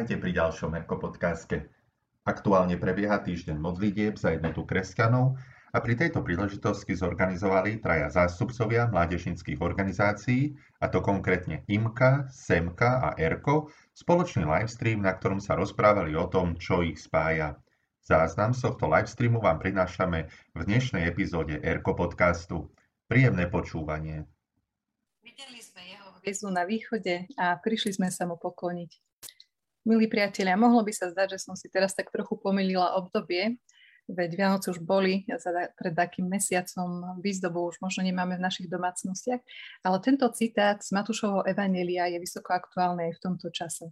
Vítajte pri ďalšom eRko podcaste. Aktuálne prebieha týždeň modlitieb za jednotu kresťanov a pri tejto príležitosti zorganizovali traja zástupcovia mládežníckych organizácií, a to konkrétne INKA, SEMKA a eRko, spoločný livestream, na ktorom sa rozprávali o tom, čo ich spája. Záznam z tohto livestreamu vám prinášame v dnešnej epizóde eRko podcastu. Príjemné počúvanie. Videli sme jeho hviezdu na východe a prišli sme sa mu pokloniť. Milí priatelia, mohlo by sa zdať, že som si teraz tak trochu pomýlila obdobie, veď Vianoce už boli, pred takým mesiacom výzdobu už možno nemáme v našich domácnostiach, ale tento citát z Matúšovho Evanjelia je vysoko aktuálny aj v tomto čase.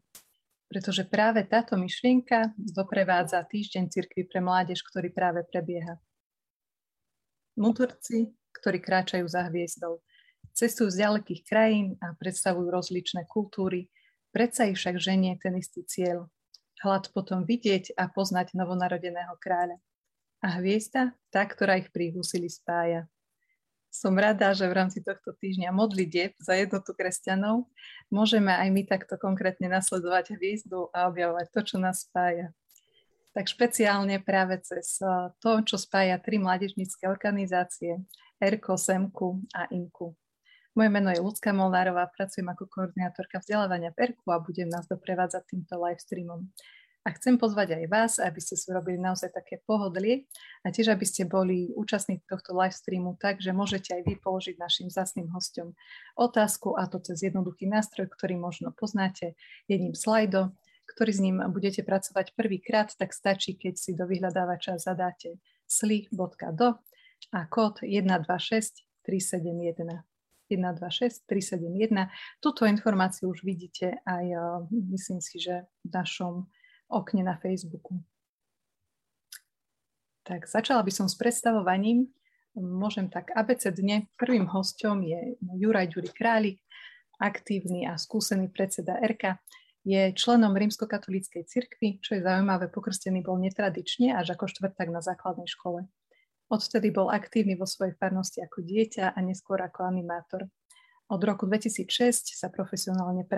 Pretože práve táto myšlienka doprevádza týždeň cirkvi pre mládež, ktorý práve prebieha. Mudrci, ktorí kráčajú za hviezdou, cestujú z ďalekých krajín a predstavujú rozličné kultúry, predsa ich však ženie ten istý cieľ. Hlad potom vidieť a poznať novonarodeného kráľa. A hviezda, tá, ktorá ich pri úsilí spája. Som rada, že v rámci tohto týždňa modlitieb za jednotu kresťanov môžeme aj my takto konkrétne nasledovať hviezdu a objavovať to, čo nás spája. Tak špeciálne práve cez to, čo spája tri mládežnícke organizácie, eRko, SEMKU a INKU. Moje meno je Ľudka Molnárová, pracujem ako koordinátorka vzdelávania v eRku a budem nás doprevádzať týmto livestreamom. A chcem pozvať aj vás, aby ste si robili naozaj také pohodlie a tiež, aby ste boli účastní tohto livestreamu tak, že môžete aj vy položiť našim vzácnym hosťom otázku, a to cez jednoduchý nástroj, ktorý možno poznáte, jedným slajdom, ktorý s ním budete pracovať prvýkrát, tak stačí, keď si do vyhľadávača zadáte sli.do a kód 126371. 126371. Túto informáciu už vidíte aj, myslím si, že v našom okne na Facebooku. Tak začala by som s predstavovaním. Môžem tak abecedne. Prvým hosťom je Juraj Ďuri Králik, aktívny a skúsený predseda eRka. Je členom rímskokatolíckej cirkvi, čo je zaujímavé, pokrstený bol netradične až ako štvrták na základnej škole. Odtedy bol aktívny vo svojej farnosti ako dieťa a neskôr ako animátor. Od roku 2006 sa profesionálne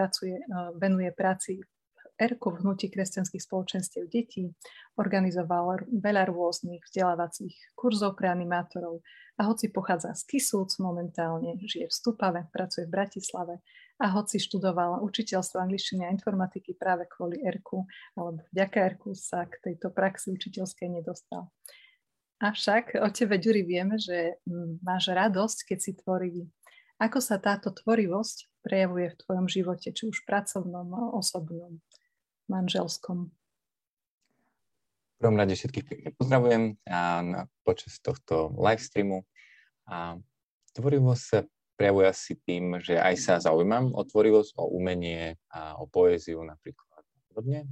venuje práci v eRku, v hnutí kresťanských spoločenstiev detí, organizoval veľa rôznych vzdelávacích kurzov pre animátorov a hoci pochádza z Kisúc, momentálne žije v Stupave, pracuje v Bratislave a hoci študoval učiteľstvo angličtiny a informatiky práve kvôli eRku, alebo vďaka eRku sa k tejto praxi učiteľskej nedostal. Avšak o tebe, Ďuri, vieme, že máš radosť, keď si tvorivý. Ako sa táto tvorivosť prejavuje v tvojom živote, či už pracovnom, osobnom, manželskom? V prvom rade všetkých pekne pozdravujem a počas tohto livestreamu. A tvorivosť sa prejavuje asi tým, že aj sa zaujímam o tvorivosť, o umenie, a o poéziu napríklad a podobne.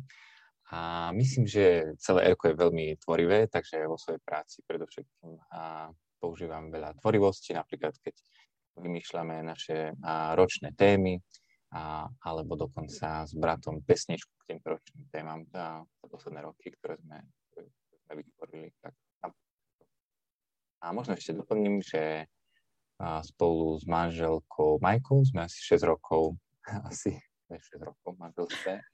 A myslím, že celé eRko je veľmi tvorivé, takže vo svojej práci predovšetkým používam veľa tvorivosti, napríklad keď vymýšľame naše ročné témy, alebo dokonca s bratom pesničku k tým ročným témam za posledné roky, ktoré sme vytvorili. A možno ešte doplním, že spolu s manželkou Majkou sme asi 6 rokov v manželstve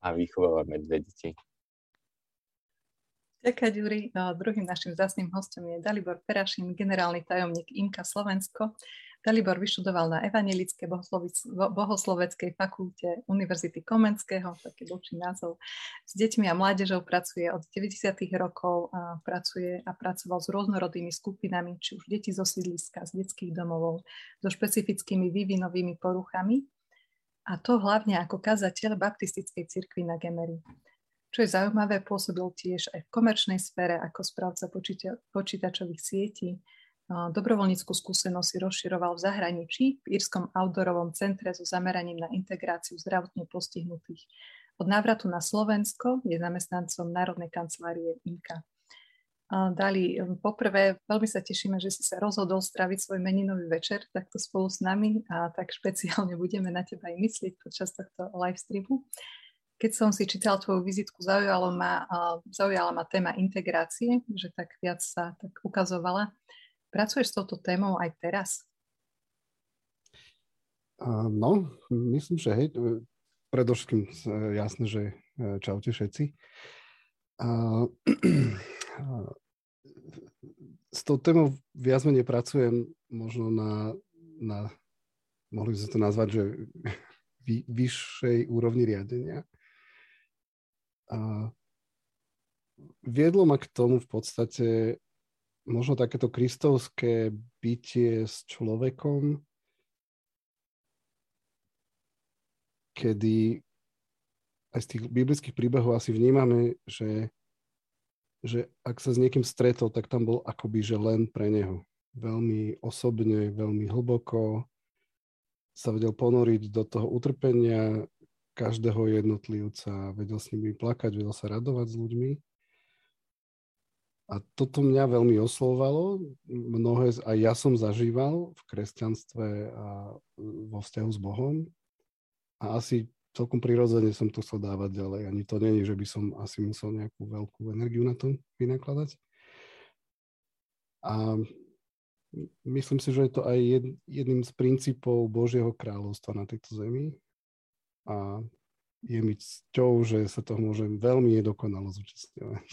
a vychovávame dve deti. Ďakujem, Juri. Druhým našim vzácnym hostom je Dalibor Perašín, generálny tajomník INKA Slovensko. Dalibor vyštudoval na Evanjelickej bohosloveckej fakulte Univerzity Komenského, taký dlhší názov. S deťmi a mládežou pracuje od 90. rokov a pracoval s rôznorodými skupinami, či už deti zo sídliska, z detských domov, so špecifickými vývinovými poruchami, a to hlavne ako kazateľ baptistickej cirkvi na Gemery. Čo je zaujímavé, pôsobil tiež aj v komerčnej sfére ako správca počítačových sietí. Dobrovoľníckú skúsenosť rozširoval v zahraničí, v írskom outdoorovom centre so zameraním na integráciu zdravotne postihnutých. Od návratu na Slovensko je zamestnancom Národnej kancelárie INKA. Dali, poprvé, veľmi sa tešíme, že si sa rozhodol stráviť svoj meninový večer takto spolu s nami a tak špeciálne budeme na teba aj myslieť počas tohto livestreamu. Keď som si čítal tvoju vizitku, zaujala ma téma integrácie, že tak viac sa tak ukazovala. Pracuješ s touto témou aj teraz? No, myslím, že hej, Predovšetkým jasné, že čaute všetci. S tou témou viac menej pracujem možno na mohli by sa to nazvať, že vyššej úrovni riadenia. A viedlo ma k tomu v podstate možno takéto kristovské bytie s človekom, kedy aj z tých biblických príbehov asi vnímame, že ak sa s niekým stretol, tak tam bol akoby, že len pre neho. Veľmi osobne, veľmi hlboko sa vedel ponoriť do toho utrpenia každého jednotlivca, vedel s nimi plakať, vedel sa radovať s ľuďmi. A toto mňa veľmi oslovovalo. Mnohé aj ja som zažíval v kresťanstve a vo vzťahu s Bohom. A asi celkom prirodzene som to chcel dávať ďalej. Ani to nie je, že by som asi musel nejakú veľkú energiu na to vynakladať. A myslím si, že je to aj jedným z princípov Božieho kráľovstva na tejto zemi. A je mi cťou, že sa toho môžem veľmi nedokonalo zúčastňovať.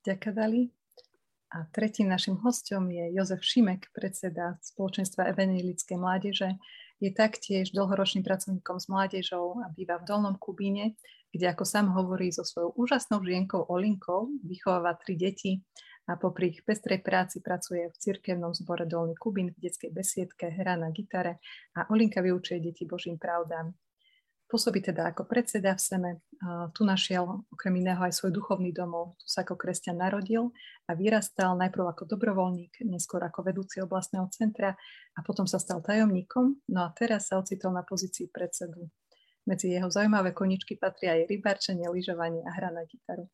Ďakujem, Dali. A tretím našim hosťom je Jozef Šimek, predseda Spoločenstva Evanjelickej mládeže. Je taktiež dlhoročným pracovníkom s mládežou a býva v Dolnom Kubíne, kde, ako sám hovorí, so svojou úžasnou žienkou Olinkou vychováva 3 deti a popri ich pestrej práci pracuje v cirkevnom zbore Dolný Kubín, v detskej besiedke, hrá na gitare a Olinka vyučuje deti Božím pravdám. Pôsobí teda ako predseda v SEME, tu našiel okrem iného aj svoj duchovný domov, tu sa ako kresťan narodil a vyrastal najprv ako dobrovoľník, neskôr ako vedúci oblastného centra a potom sa stal tajomníkom, no a teraz sa ocitol na pozícii predsedu. Medzi jeho zaujímavé koničky patria aj rybarčenie, lyžovanie a hra na gitaru.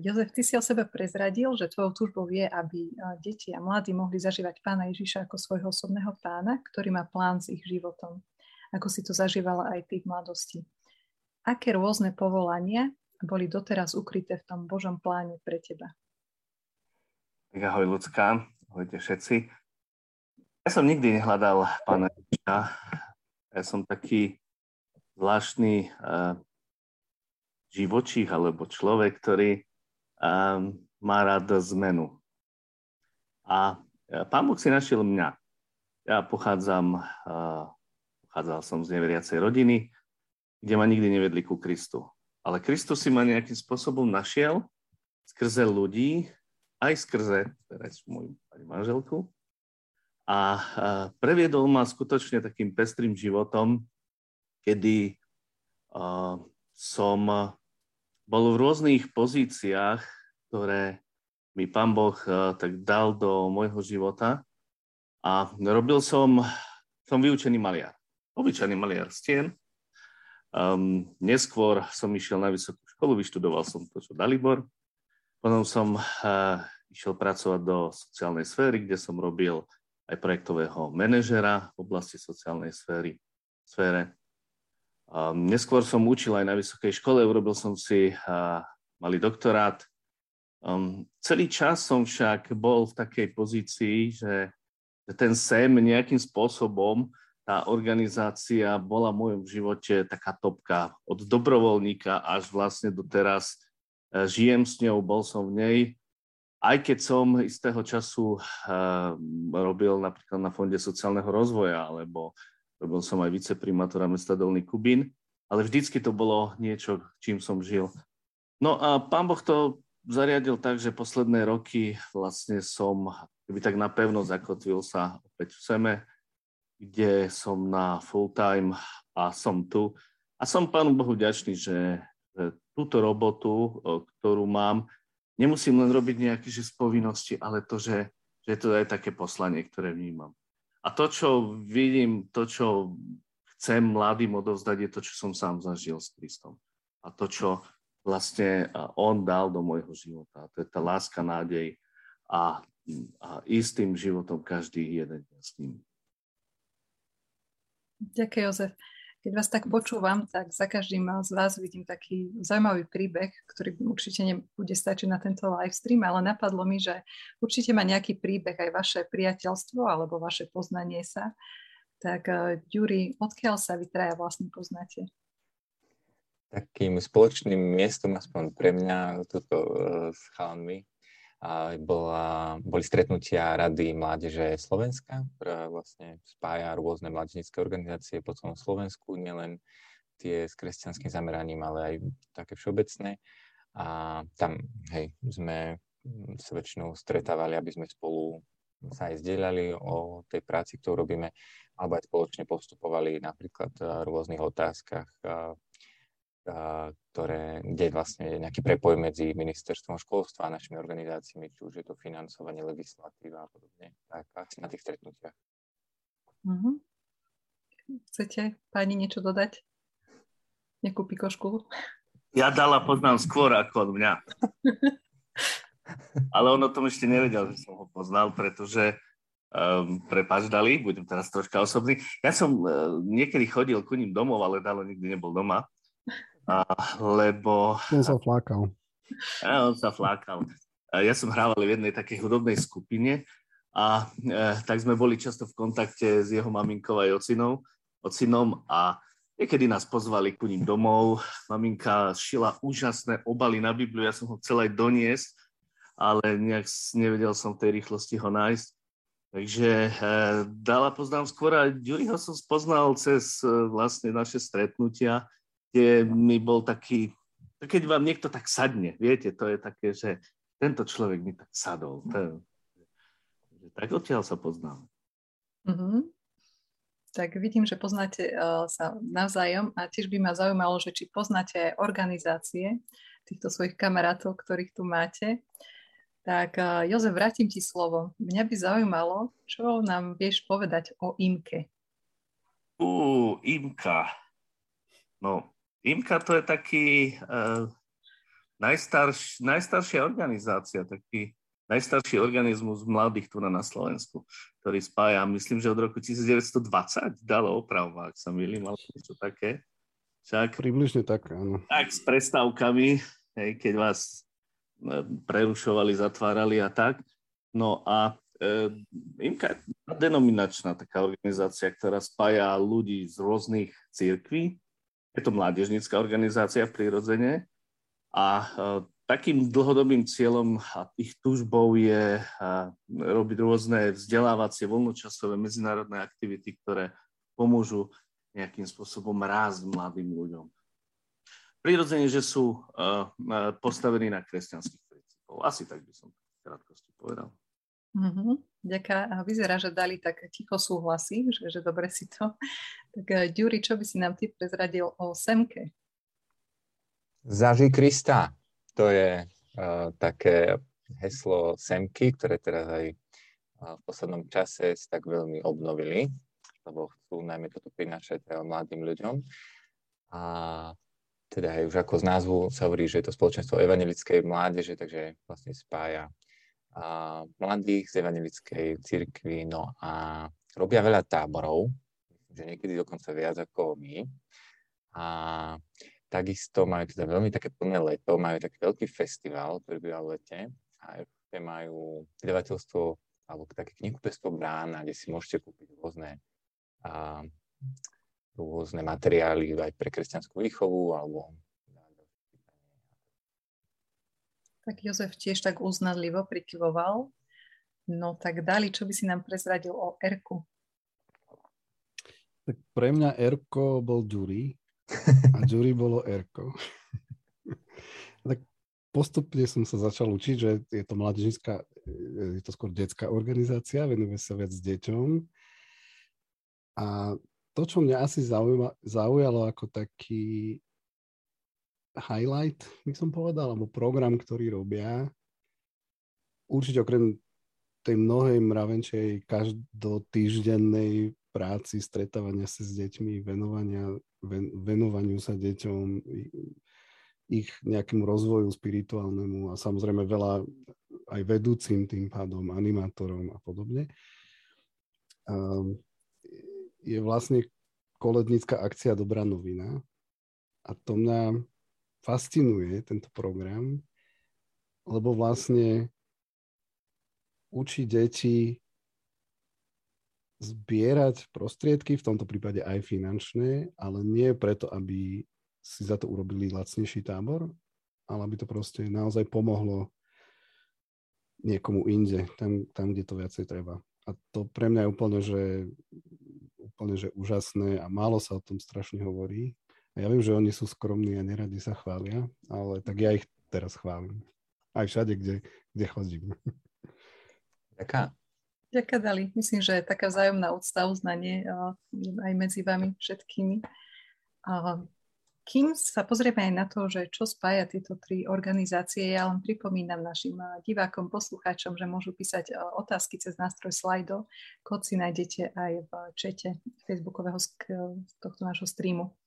Jozef, ty si o sebe prezradil, že tvojou túžbou je, aby deti a mladí mohli zažívať Pána Ježiša ako svojho osobného pána, ktorý má plán s ich životom. Ako si to zažívala aj ty v mladosti. Aké rôzne povolania boli doteraz ukryté v tom Božom pláne pre teba? Tak ahoj, Ľudská, ahojte všetci. Ja som nikdy nehľadal Pána Ježiša. Ja som taký zvláštny živočích alebo človek, ktorý má rád zmenu. A Pán Boh si našiel mňa. Ja pochádzal som z neveriacej rodiny, kde ma nikdy nevedli ku Kristu. Ale Kristus si ma nejakým spôsobom našiel skrze ľudí, aj skrze teraz moju pani manželku. A previedol ma skutočne takým pestrým životom, kedy som bol v rôznych pozíciách, ktoré mi Pán Boh tak dal do môjho života. A robil som vyučený maliar. Obyčajný maliar stien. Neskôr som išiel na vysokú školu, vyštudoval som to, čo Dalibor. Potom som išiel pracovať do sociálnej sféry, kde som robil aj projektového manažera v oblasti sociálnej sfére. Neskôr som učil aj na vysokej škole, urobil som si malý doktorát. Celý čas som však bol v takej pozícii, že ten SEM nejakým spôsobom tá organizácia bola v mojom živote taká topka od dobrovoľníka až vlastne doteraz. Žijem s ňou, bol som v nej. Aj keď som istého času robil napríklad na Fonde sociálneho rozvoja, alebo robil som aj viceprimátora mesta Dolný Kubín, ale vždycky to bolo niečo, čím som žil. No a Pán Boh to zariadil tak, že posledné roky vlastne som keby tak napevno zakotvil sa opäť v SEME, kde som na full time a som tu. A som Pánu Bohu vďačný, že túto robotu, ktorú mám, nemusím len robiť nejaké z povinnosti, ale to, že to je také poslanie, ktoré vnímam. A to, čo vidím, to, čo chcem mladým odovzdať, je to, čo som sám zažil s Kristom. A to, čo vlastne on dal do môjho života. To je tá láska, nádej a istým životom každý jeden s ním. Ďakujem, Jozef. Keď vás tak počúvam, tak za každým z vás vidím taký zaujímavý príbeh, ktorý určite nebude stačiť na tento live stream, ale napadlo mi, že určite má nejaký príbeh aj vaše priateľstvo alebo vaše poznanie sa Tak Ďuri, odkiaľ sa vy traja vlastne poznáte? Takým spoločným miestom, aspoň pre mňa, toto s chalanmi, boli stretnutia Rady mládeže Slovenska, ktorá vlastne spája rôzne mládežnícke organizácie po celom Slovensku, nielen tie s kresťanským zameraním, ale aj také všeobecné. A tam, sme sa väčšinou stretávali, aby sme spolu sa aj zdieľali o tej práci, ktorú robíme, alebo aj spoločne postupovali napríklad v rôznych otázkach, kde je vlastne nejaký prepoj medzi ministerstvom školstva a našimi organizáciami, či už je to financovanie, legislatíva a podobne, tak asi na tých stretnutiach. Uh-huh. Chcete, páni, niečo dodať? Nejakú pikošku? Ja Dala poznám skôr ako od mňa. Ale on o tom ešte nevedel, že som ho poznal, pretože prepáč Dali, budem teraz troška osobný. Ja som niekedy chodil ku ním domov, ale Dalo nikdy nebol doma. Lebo... On sa flákal. On sa flákal. Ja som hrával v jednej takej hudobnej skupine a tak sme boli často v kontakte s jeho maminkou aj ocinom a niekedy nás pozvali ku ním domov. Maminka šila úžasné obaly na Bibliu, ja som ho chcel aj doniesť, ale nejak nevedel som v tej rýchlosti ho nájsť. Takže Dala poznám skôr a Ďuriho som spoznal cez vlastne naše stretnutia, kde mi bol taký, keď vám niekto tak sadne, viete, to je také, že tento človek mi tak sadol. Tak odtiaľ sa poznáme. Mm-hmm. Tak vidím, že poznáte sa navzájom a tiež by ma zaujímalo, že či poznáte aj organizácie týchto svojich kamarátov, ktorých tu máte. Tak Jozef, vrátim ti slovo. Mňa by zaujímalo, čo nám vieš povedať o INKE. INKA. No, INKA to je taký najstaršia organizácia, taký najstarší organizmus mladých tu na Slovensku, ktorý spája, myslím, že od roku 1920, Dalo opravba, ak sa milím, ale niečo také. Však, približne tak, áno. Tak s prestávkami, keď vás prerušovali, zatvárali a tak. No a INKA je denominačná taká organizácia, ktorá spája ľudí z rôznych cirkví. Je to mládežnícka organizácia prirodzene a takým dlhodobým cieľom a ich túžbou je robiť rôzne vzdelávacie, voľnočasové medzinárodné aktivity, ktoré pomôžu nejakým spôsobom rásť mladým ľuďom. Prirodzene, že sú postavení na kresťanských princípoch. Asi tak by som v krátkosti povedal. Ďakujem. A vyzerá, že Dali tak ticho súhlasí, že dobre si to. Tak Ďuri, čo by si nám ty prezradil o SEMKE? Zažij Krista. To je také heslo SEMKY, ktoré teraz aj v poslednom čase sa tak veľmi obnovili, lebo chcú najmä toto prinášať mladým ľuďom. A teda aj už ako z názvu sa hovorí, že je to Spoločenstvo Evanjelickej mládeže, takže vlastne spája mladých z evanjelickej cirkvi, no a robia veľa táborov, že niekedy dokonca viac ako my. A takisto majú teda veľmi také plné leto, majú taký veľký festival, ktorý býva v lete a majú vydavateľstvo alebo také knihkupectvo Brána, kde si môžete kúpiť rôzne materiály aj pre kresťanskú výchovu alebo... Tak Jozef tiež tak uznanlivo prikyvoval. No tak Dali, čo by si nám prezradil o eRku? Tak pre mňa eRko bol Ďuri, a Ďuri bolo eRko. Tak postupne som sa začal učiť, že je to mládežnícka, je to skôr detská organizácia, venuje sa viac deťom. A to, čo mňa asi zaujalo ako taký highlight, by som povedal, alebo program, ktorý robia, určite okrem tej mnohej mravenčej každotýždennej práci, stretávania sa s deťmi, venovaniu sa deťom, ich nejakému rozvoju spirituálnemu a samozrejme veľa aj vedúcim tým pádom, animátorom a podobne. Je vlastne kolednícka akcia Dobrá novina a to mňa fascinuje, tento program, lebo vlastne učí deti zbierať prostriedky, v tomto prípade aj finančné, ale nie preto, aby si za to urobili lacnejší tábor, ale aby to proste naozaj pomohlo niekomu inde, tam kde to viacej treba. A to pre mňa je úplne, že úžasné a málo sa o tom strašne hovorí. A ja viem, že oni sú skromní a neradi sa chvália, ale tak ja ich teraz chválim. Aj všade, kde chodím. Ďakujem, Dali. Myslím, že taká vzájomná úcta, uznanie aj medzi vami všetkými. Kým sa pozrieme aj na to, že čo spája tieto tri organizácie, ja len pripomínam našim divákom, poslucháčom, že môžu písať otázky cez nástroj Slido. Kód si nájdete aj v čete facebookového tohto nášho streamu.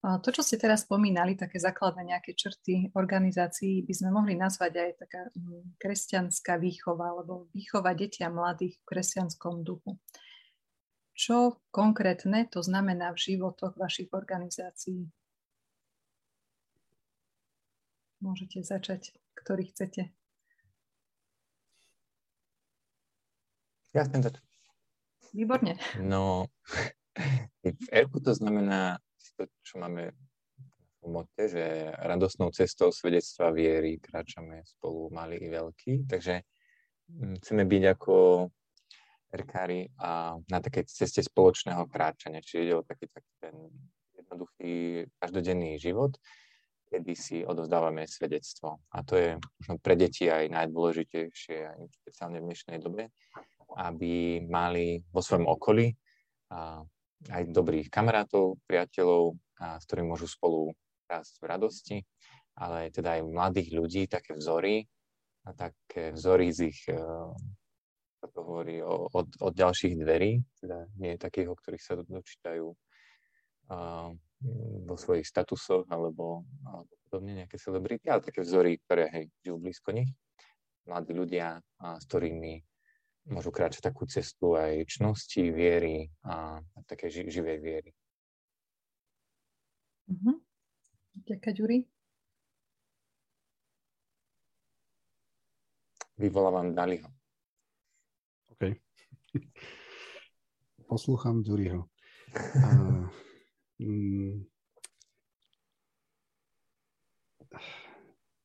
To, čo ste teraz spomínali, také základné nejaké črty organizácií, by sme mohli nazvať aj taká kresťanská výchova, alebo výchova detí a mladých v kresťanskom duchu. Čo konkrétne to znamená v životoch vašich organizácií? Môžete začať, ktorý chcete. Ja chcem začať. Výborne. No, v eRku to znamená to, čo máme v mote, že radosnou cestou svedectva viery kráčame spolu malí i veľkí. Takže chceme byť ako erkári a na takej ceste spoločného kráčania. Čiže ide o taký ten jednoduchý každodenný život, kedy si odovzdávame svedectvo. A to je možno pre deti aj najdôležitejšie, aj špeciálne v dnešnej dobe, aby mali vo svojom okolí aj dobrých kamarátov, priateľov, s ktorými môžu spolu rásť v radosti, ale teda aj mladých ľudí, také vzory, a také vzory z ich, to hovorí, od ďalších dverí, teda nie takých, o ktorých sa dočítajú vo svojich statusoch alebo podobne nejaké celebrity, ale také vzory, ktoré žijú blízko nich. Mladí ľudia, s ktorými môžu kráčať takú cestu aj čnosti, viery a také živej viery. Uh-huh. Ďakujem, Juri. Vyvolávam Daliho. OK. Poslúcham Juriho.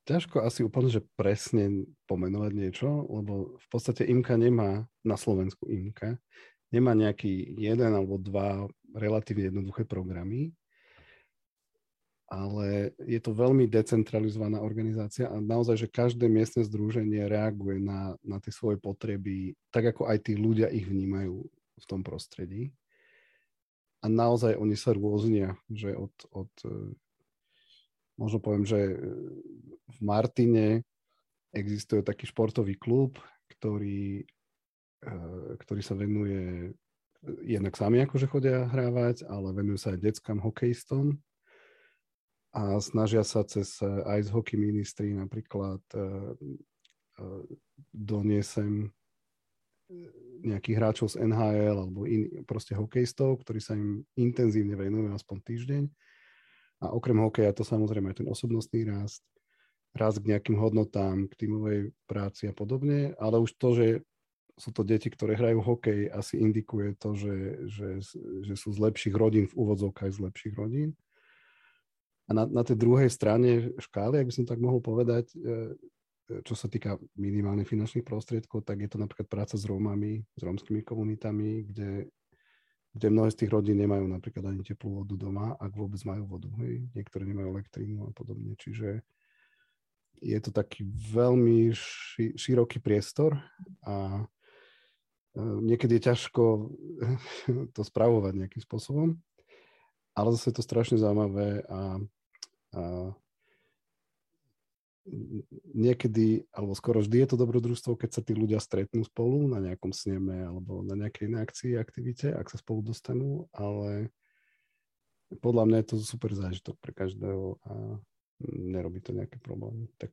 Ťažko asi úplne, že presne pomenovať niečo, lebo v podstate INKA nemá, na Slovensku INKA, nemá nejaký jeden alebo dva relatívne jednoduché programy, ale je to veľmi decentralizovaná organizácia a naozaj, že každé miestne združenie reaguje na tie svoje potreby, tak ako aj tí ľudia ich vnímajú v tom prostredí. A naozaj oni sa rôznia, že od možno poviem, že v Martine existuje taký športový klub, ktorý sa venuje, jednak sami akože chodia hrávať, ale venujú sa aj deckám hokejistom a snažia sa cez ice hockey ministry napríklad doniesem nejakých hráčov z NHL alebo proste hokejistov, ktorí sa im intenzívne venujú aspoň týždeň. A okrem hokeja to samozrejme aj ten osobnostný rast k nejakým hodnotám, k tímovej práci a podobne, ale už to, že sú to deti, ktoré hrajú hokej, asi indikuje to, že sú z lepších rodín, v úvodzovkách aj z lepších rodín. A na tej druhej strane škály, ak by som tak mohol povedať, čo sa týka minimálnych finančných prostriedkov, tak je to napríklad práca s Rómami, s rómskymi komunitami, kde mnohé z tých rodín nemajú napríklad ani teplú vodu doma, ak vôbec majú vodu. Hej? Niektoré nemajú elektrínu a podobne. Čiže je to taký veľmi široký priestor a niekedy je ťažko to spravovať nejakým spôsobom, ale zase je to strašne zaujímavé a niekedy, alebo skoro vždy je to dobrodružstvo, keď sa tí ľudia stretnú spolu na nejakom sneme alebo na nejakej inej akcii, aktivite, ak sa spolu dostanú, ale podľa mňa je to super zážitok pre každého a nerobí to nejaké problémy. Tak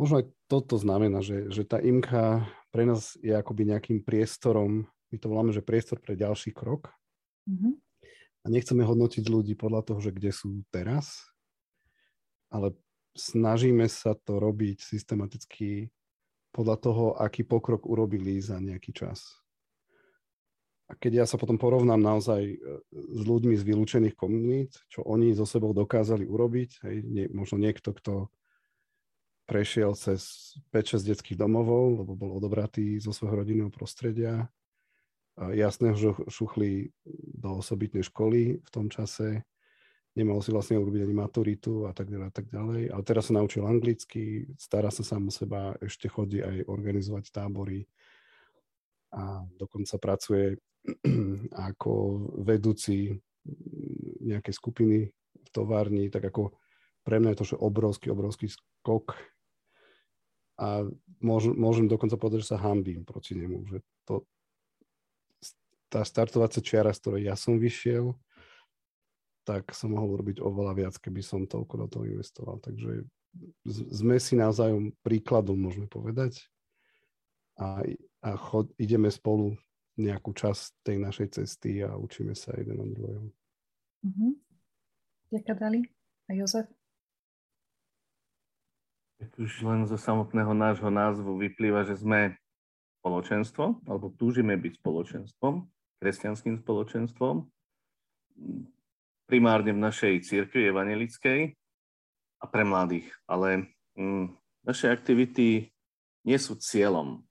možno aj toto znamená, že tá INKA pre nás je akoby nejakým priestorom, my to voláme, že priestor pre ďalší krok. Mm-hmm. A nechceme hodnotiť ľudí podľa toho, že kde sú teraz, ale snažíme sa to robiť systematicky podľa toho, aký pokrok urobili za nejaký čas. A keď ja sa potom porovnám naozaj s ľuďmi z vylúčených komunít, čo oni so sebou dokázali urobiť, hej, možno niekto, kto prešiel cez 5-6 detských domovov, lebo bol odobratý zo svojho rodinného prostredia, jasného, že šuchli do osobitnej školy v tom čase, nemal si vlastne urobiť ani maturitu a tak ďalej, a tak ďalej. Ale teraz sa naučil anglicky, stará sa sám o seba, ešte chodí aj organizovať tábory a dokonca pracuje ako vedúci nejakej skupiny v továrni, tak ako pre mňa je to obrovský skok a môžem dokonca povedať, že sa hanbím proti nemu, že to, tá startovacia čiara, z ktorej ja som vyšiel, tak som mohol urobiť oveľa viac, keby som toľko do toho investoval. Takže sme si navzájom príkladom, môžeme povedať, a ideme spolu nejakú časť tej našej cesty a učíme sa jeden od druhého. Mm-hmm. Ďakujem, Dali. A Jozef? Už len zo samotného nášho názvu vyplýva, že sme spoločenstvo, alebo túžime byť spoločenstvom, kresťanským spoločenstvom, primárne v našej cirkvi evanjelickej a pre mladých. Ale naše aktivity nie sú cieľom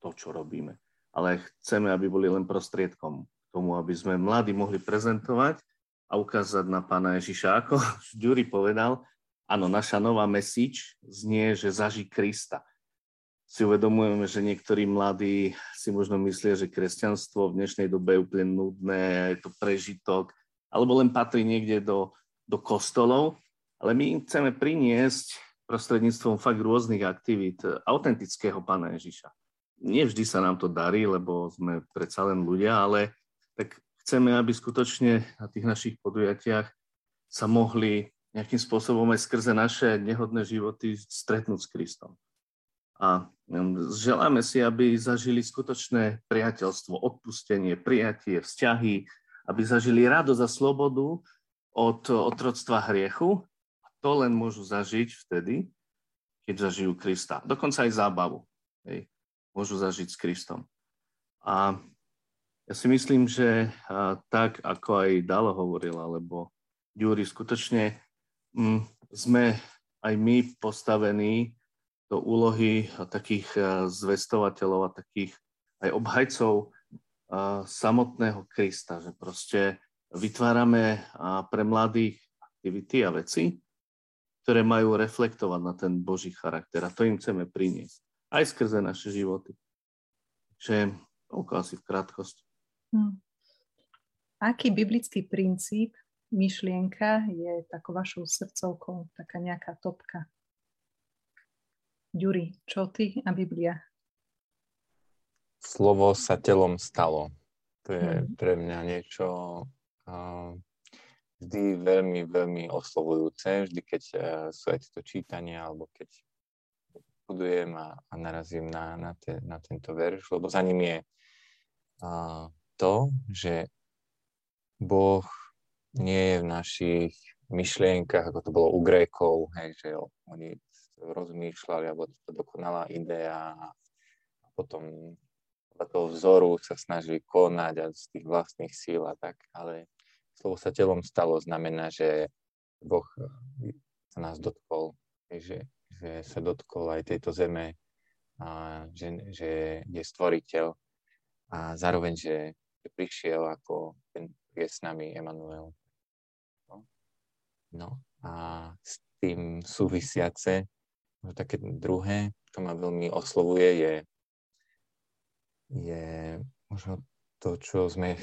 to, čo robíme, ale chceme, aby boli len prostriedkom k tomu, aby sme mladí mohli prezentovať a ukázať na Pána Ježiša. Ako Ďuri povedal, áno, naša nová message znie, že zažij Krista. Si uvedomujeme, že niektorí mladí si možno myslia, že kresťanstvo v dnešnej dobe je úplne nudné, je to prežitok, alebo len patrí niekde do kostolov, ale my im chceme priniesť prostredníctvom fakt rôznych aktivít autentického Pána Ježiša. Nie vždy sa nám to darí, lebo sme predsa len ľudia, ale tak chceme, aby skutočne na tých našich podujatiach sa mohli nejakým spôsobom aj skrze naše nehodné životy stretnúť s Kristom. A želáme si, aby zažili skutočné priateľstvo, odpustenie, prijatie, vzťahy, aby zažili radosť a slobodu od otroctva hriechu. A to len môžu zažiť vtedy, keď zažijú Krista. Dokonca aj zábavu, hej, môžu zažiť s Kristom. A ja si myslím, že tak, ako aj Dalo hovorila, lebo Ďuri, skutočne sme aj my postavení do úlohy takých zvestovateľov a takých aj obhajcov samotného Krista, že proste vytvárame pre mladých aktivity a veci, ktoré majú reflektovať na ten Boží charakter a to im chceme priniesť aj skrze naše životy. Že toľko asi v krátkosti. Aký biblický princíp, myšlienka je takou vašou srdcovkou, taká nejaká topka? Ďuri, čo ty a Biblia? Slovo sa telom stalo. To je pre mňa niečo vždy veľmi, veľmi oslovujúce. Vždy, keď sú aj tieto čítania, alebo keď budujem a narazím na tento verš, lebo za ním je to, že Boh nie je v našich myšlienkach, ako to bolo u Grékov, hej, že oni rozmýšľali, alebo to dokonalá idea a potom toho vzoru sa snažili konať a z tých vlastných síl a tak, ale slovo sa telom stalo znamená, že Boh sa nás dotkol, že sa dotkol aj tejto zeme, a že je stvoriteľ a zároveň, že prišiel ako ten, je s nami Emanuel. No a s tým súvisiace, také druhé, čo ma veľmi oslovuje, je možno to, čo sme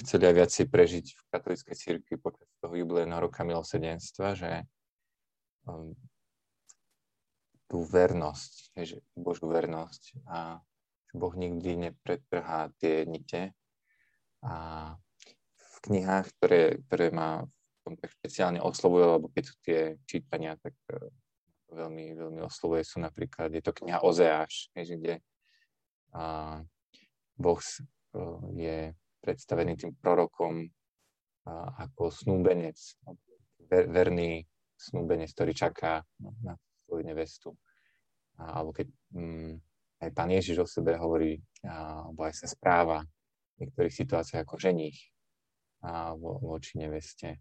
chceli aj viacej prežiť v katolíckej cirkvi počas toho jubilejného roka milosrdenstva, že tú vernosť, že Božú vernosť a že Boh nikdy nepretrhá tie nite. A v knihách, ktoré ma v tom tak špeciálne oslovujú, alebo keď sú tie čítania, tak veľmi, veľmi oslovuje, sú napríklad, je to kniha Ozeáš, kde Boh je predstavený tým prorokom ako snúbenec, verný snúbenec, ktorý čaká na svoju nevestu. Alebo keď aj Pán Ježiš o sebe hovorí, alebo aj sa správa niektorých situáciách ako ženích voči neveste.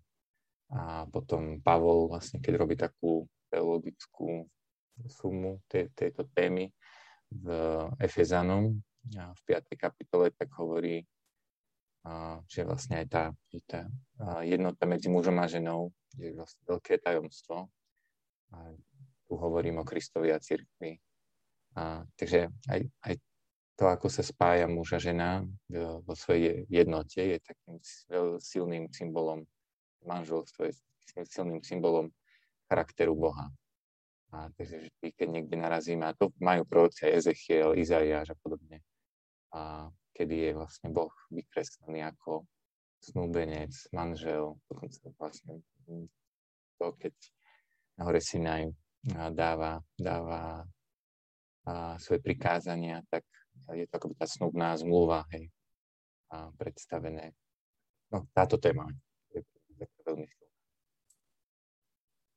A potom Pavol, vlastne, keď robí takú teologickú sumu tejto témy v Efezanom v 5. kapitole, tak hovorí, že vlastne aj tá jednota medzi mužom a ženou je vlastne veľké tajomstvo. A tu hovorím o Kristovi a cirkvi. Takže aj to, ako sa spája muž a žena vo svojej jednote, je takým silným symbolom manželstva, je silným symbolom charakteru Boha. A takže keď niekde narazíme, a to majú proroci Ezechiel, Izaiáš a podobne, a kedy je vlastne Boh vykreslený ako snúbenec, manžel, potom sa vlastne to, keď na hore Sinaj dáva svoje prikázania, tak je to akoby tá snúbná zmluva, hej, a predstavené. No, táto téma je veľmi silná.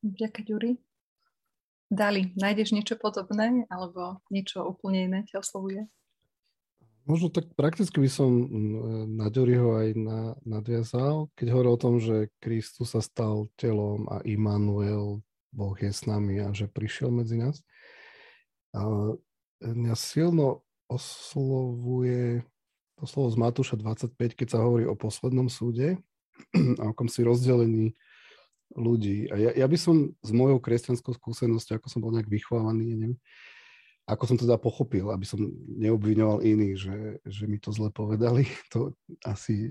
Ďakujem, Juri. Dali, nájdeš niečo podobné, alebo niečo úplne iné ťa oslovuje? Možno tak prakticky by som na Ďuriho aj nadviazal, keď hovoril o tom, že Kristus sa stal telom a Immanuel, Boh je s nami, a že prišiel medzi nás. A mňa silno oslovuje to slovo z Matúša 25, keď sa hovorí o poslednom súde a o akomsi rozdelení ľudí. A ja by som z mojou kresťanskou skúsenosťou, ako som bol nejak vychovávaný, neviem, ako som teda pochopil, aby som neobviňoval iných, že mi to zle povedali, to asi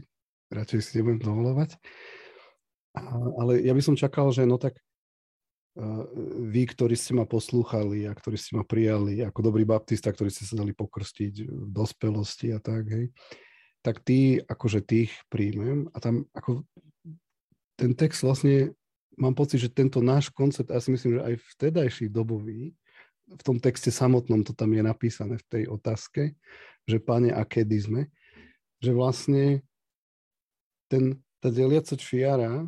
radšej si nebudem dovolovať. Ale ja by som čakal, že no tak vy, ktorí ste ma poslúchali a ktorí ste ma prijali ako dobrý baptista, ktorí ste sa dali pokrstiť v dospelosti a tak, hej, tak tých príjmem. A tam ako ten text vlastne, mám pocit, že tento náš koncept, ja si myslím, že aj vtedajší dobový, v tom texte samotnom to tam je napísané v tej otázke, že Pane, a kedy sme, že vlastne tá deliaca čiara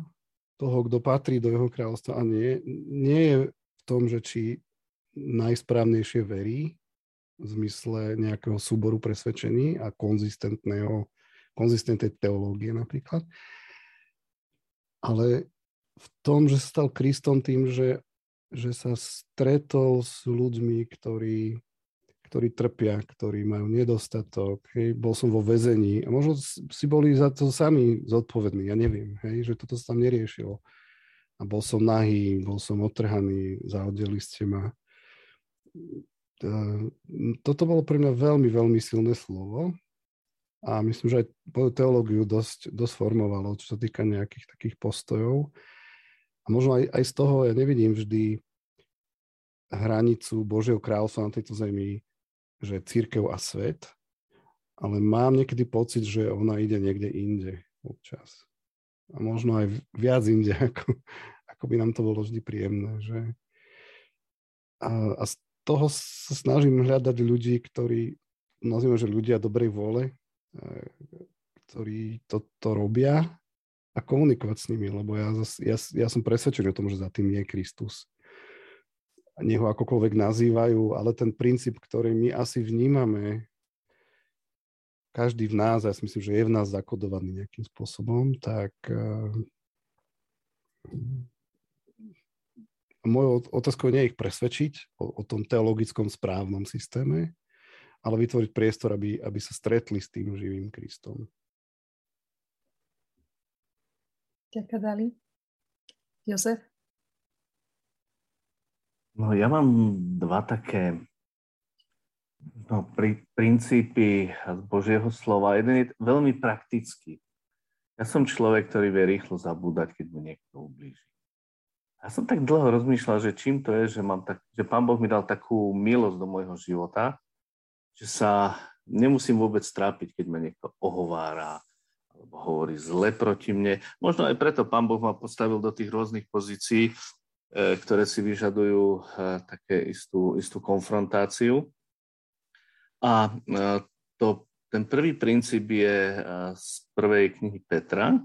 toho, kto patrí do jeho kráľovstva a nie je v tom, že či najsprávnejšie verí v zmysle nejakého súboru presvedčení a konzistentnej teológie napríklad, ale v tom, že stal Kristom tým, že sa stretol s ľuďmi, ktorí trpia, ktorí majú nedostatok. Hej. Bol som vo väzení a možno si boli za to sami zodpovední, ja neviem, hej, že toto sa tam neriešilo. A bol som nahý, bol som otrhaný, zahodili ste ma. Toto bolo pre mňa veľmi, veľmi silné slovo a myslím, že aj moju teológiu dosť formovalo, čo sa týka nejakých takých postojov. A možno aj z toho ja nevidím vždy hranicu Božieho kráľovstva na tejto zemi, že cirkev a svet, ale mám niekedy pocit, že ona ide niekde inde občas. A možno aj viac inde, ako by nám to bolo vždy príjemné. Že? A z toho sa snažím hľadať ľudí, ktorí, nazvime, že ľudia dobrej vôle, ktorí toto robia, a komunikovať s nimi, lebo ja som presvedčený o tom, že za tým je Kristus. Nech ho akokoľvek nazývajú, ale ten princíp, ktorý my asi vnímame, každý v nás, ja si myslím, že je v nás zakodovaný nejakým spôsobom, tak mojou otázkou nie je ich presvedčiť o tom teologickom správnom systéme, ale vytvoriť priestor, aby sa stretli s tým živým Kristom. Ďakujem, Dali. Jozef? No, ja mám dva také princípy z Božieho slova. Jeden je veľmi praktický. Ja som človek, ktorý vie rýchlo zabúdať, keď mu niekto ublíži. Ja som tak dlho rozmýšľal, že čím to je, že Pán Boh mi dal takú milosť do môjho života, že sa nemusím vôbec trápiť, keď ma niekto ohovára, alebo hovorí zle proti mne. Možno aj preto Pán Boh ma postavil do tých rôznych pozícií, ktoré si vyžadujú také istú konfrontáciu. A ten prvý princíp je z prvej knihy Petra,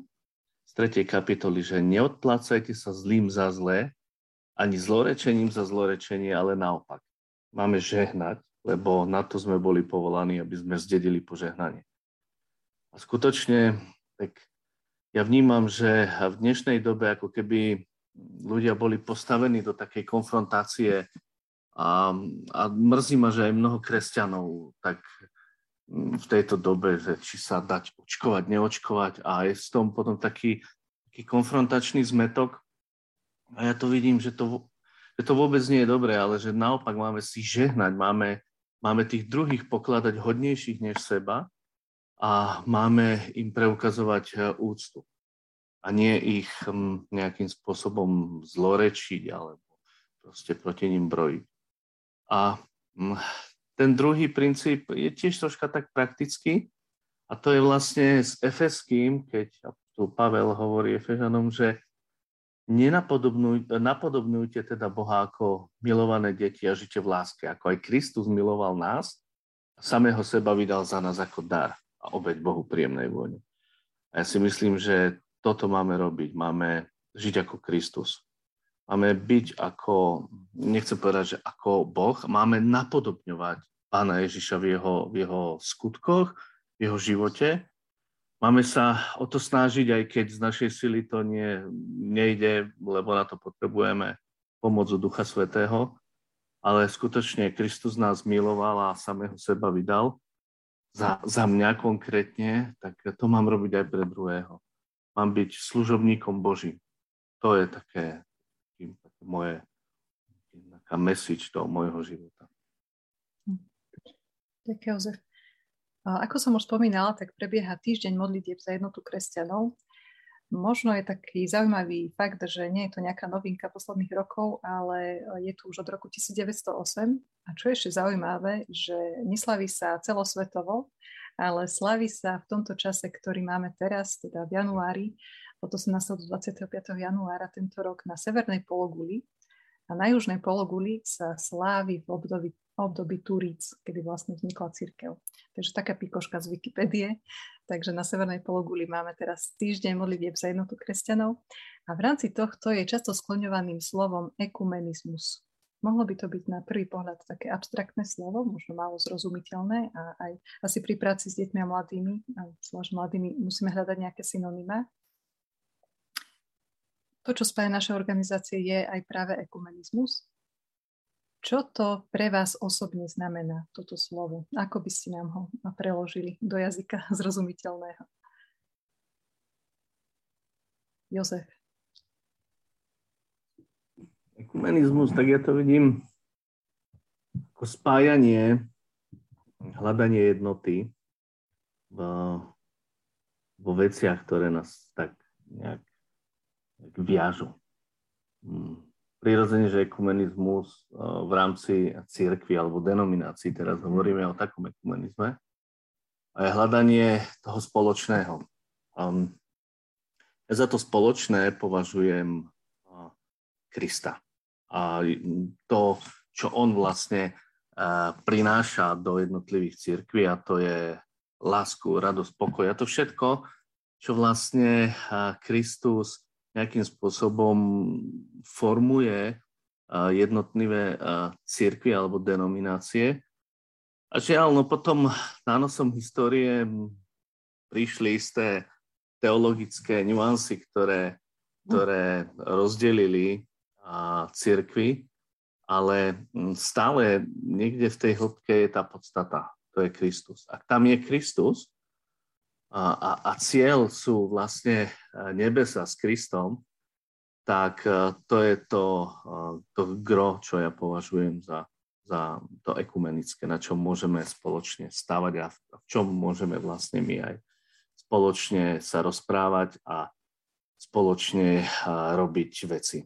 z 3. kapitoly, že neodplácajte sa zlým za zlé, ani zlorečením za zlorečenie, ale naopak. Máme žehnať, lebo na to sme boli povolaní, aby sme zdedili požehnanie. A skutočne, tak ja vnímam, že v dnešnej dobe ako keby ľudia boli postavení do takej konfrontácie a mrzí ma, že aj mnoho kresťanov tak v tejto dobe, že či sa dať očkovať, neočkovať, a je v tom potom taký konfrontačný zmetok. A ja to vidím, že to vôbec nie je dobré, ale že naopak máme si žehnať, máme tých druhých pokladať hodnejších než seba a máme im preukazovať úctu. A nie ich nejakým spôsobom zlorečiť alebo proste proti nim brojiť. A ten druhý princíp je tiež troška tak praktický, a to je vlastne s Efeským, keď tu Pavel hovorí Efežanom, že napodobňujte teda Boha ako milované deti a žite v láske, ako aj Kristus miloval nás a samého seba vydal za nás ako dar a obeť Bohu príjemnej vône. A ja si myslím, že toto máme robiť, máme žiť ako Kristus. Máme byť ako, nechcem povedať, že ako Boh, máme napodobňovať Pána Ježiša v jeho skutkoch, v jeho živote. Máme sa o to snažiť, aj keď z našej sily to nejde, lebo na to potrebujeme pomoc od Ducha Svätého, ale skutočne Kristus nás miloval a samého seba vydal. Za mňa konkrétne, tak to mám robiť aj pre druhého. Mám byť služobníkom Božím. To je také moje message toho môjho života. Tak Jozef. Ako som už spomínala, tak prebieha Týždeň modlitieb za jednotu kresťanov. Možno je taký zaujímavý fakt, že nie je to nejaká novinka posledných rokov, ale je tu už od roku 1908. A čo je ešte zaujímavé, že neslaví sa celosvetovo, ale slaví sa v tomto čase, ktorý máme teraz, teda v januári, od 18. do 25. januára tento rok na severnej pologuli. A na južnej pologuli sa slávi v období Turíc, kedy vlastne vznikla cirkev. Takže taká pikoška z Wikipédie. Takže na severnej pologuli máme teraz Týždeň modlitieb za jednotu kresťanov. A v rámci tohto je často skloňovaným slovom ekumenizmus. Mohlo by to byť na prvý pohľad také abstraktné slovo, možno málo zrozumiteľné, a aj asi pri práci s deťmi a mladými, zvlášť mladými, musíme hľadať nejaké synonymá. To, čo spája naše organizácie, je aj práve ekumenizmus. Čo to pre vás osobne znamená, toto slovo? Ako by ste nám ho preložili do jazyka zrozumiteľného? Jozef. Ekumenizmus, tak ja to vidím ako spájanie, hľadanie jednoty vo veciach, ktoré nás tak nejak viažu. Prirodzene, že ekumenizmus v rámci cirkvi alebo denominácií, teraz hovoríme o takom ekumenizme, a je hľadanie toho spoločného. Ja za to spoločné považujem Krista. A to, čo on vlastne prináša do jednotlivých cirkví, a to je lásku, radosť, pokoj. A to všetko, čo vlastne Kristus nejakým spôsobom formuje jednotlivé cirkvi alebo denominácie. A žiaľ, no potom nánosom histórie prišli isté teologické nuancy, ktoré rozdelili cirkvi, ale stále niekde v tej hĺbke je tá podstata, to je Kristus. Ak tam je Kristus, a cieľ sú vlastne nebesa s Kristom, tak to je to gro, čo ja považujem za to ekumenické, na čom môžeme spoločne stávať a v čom môžeme vlastne my aj spoločne sa rozprávať a spoločne robiť veci.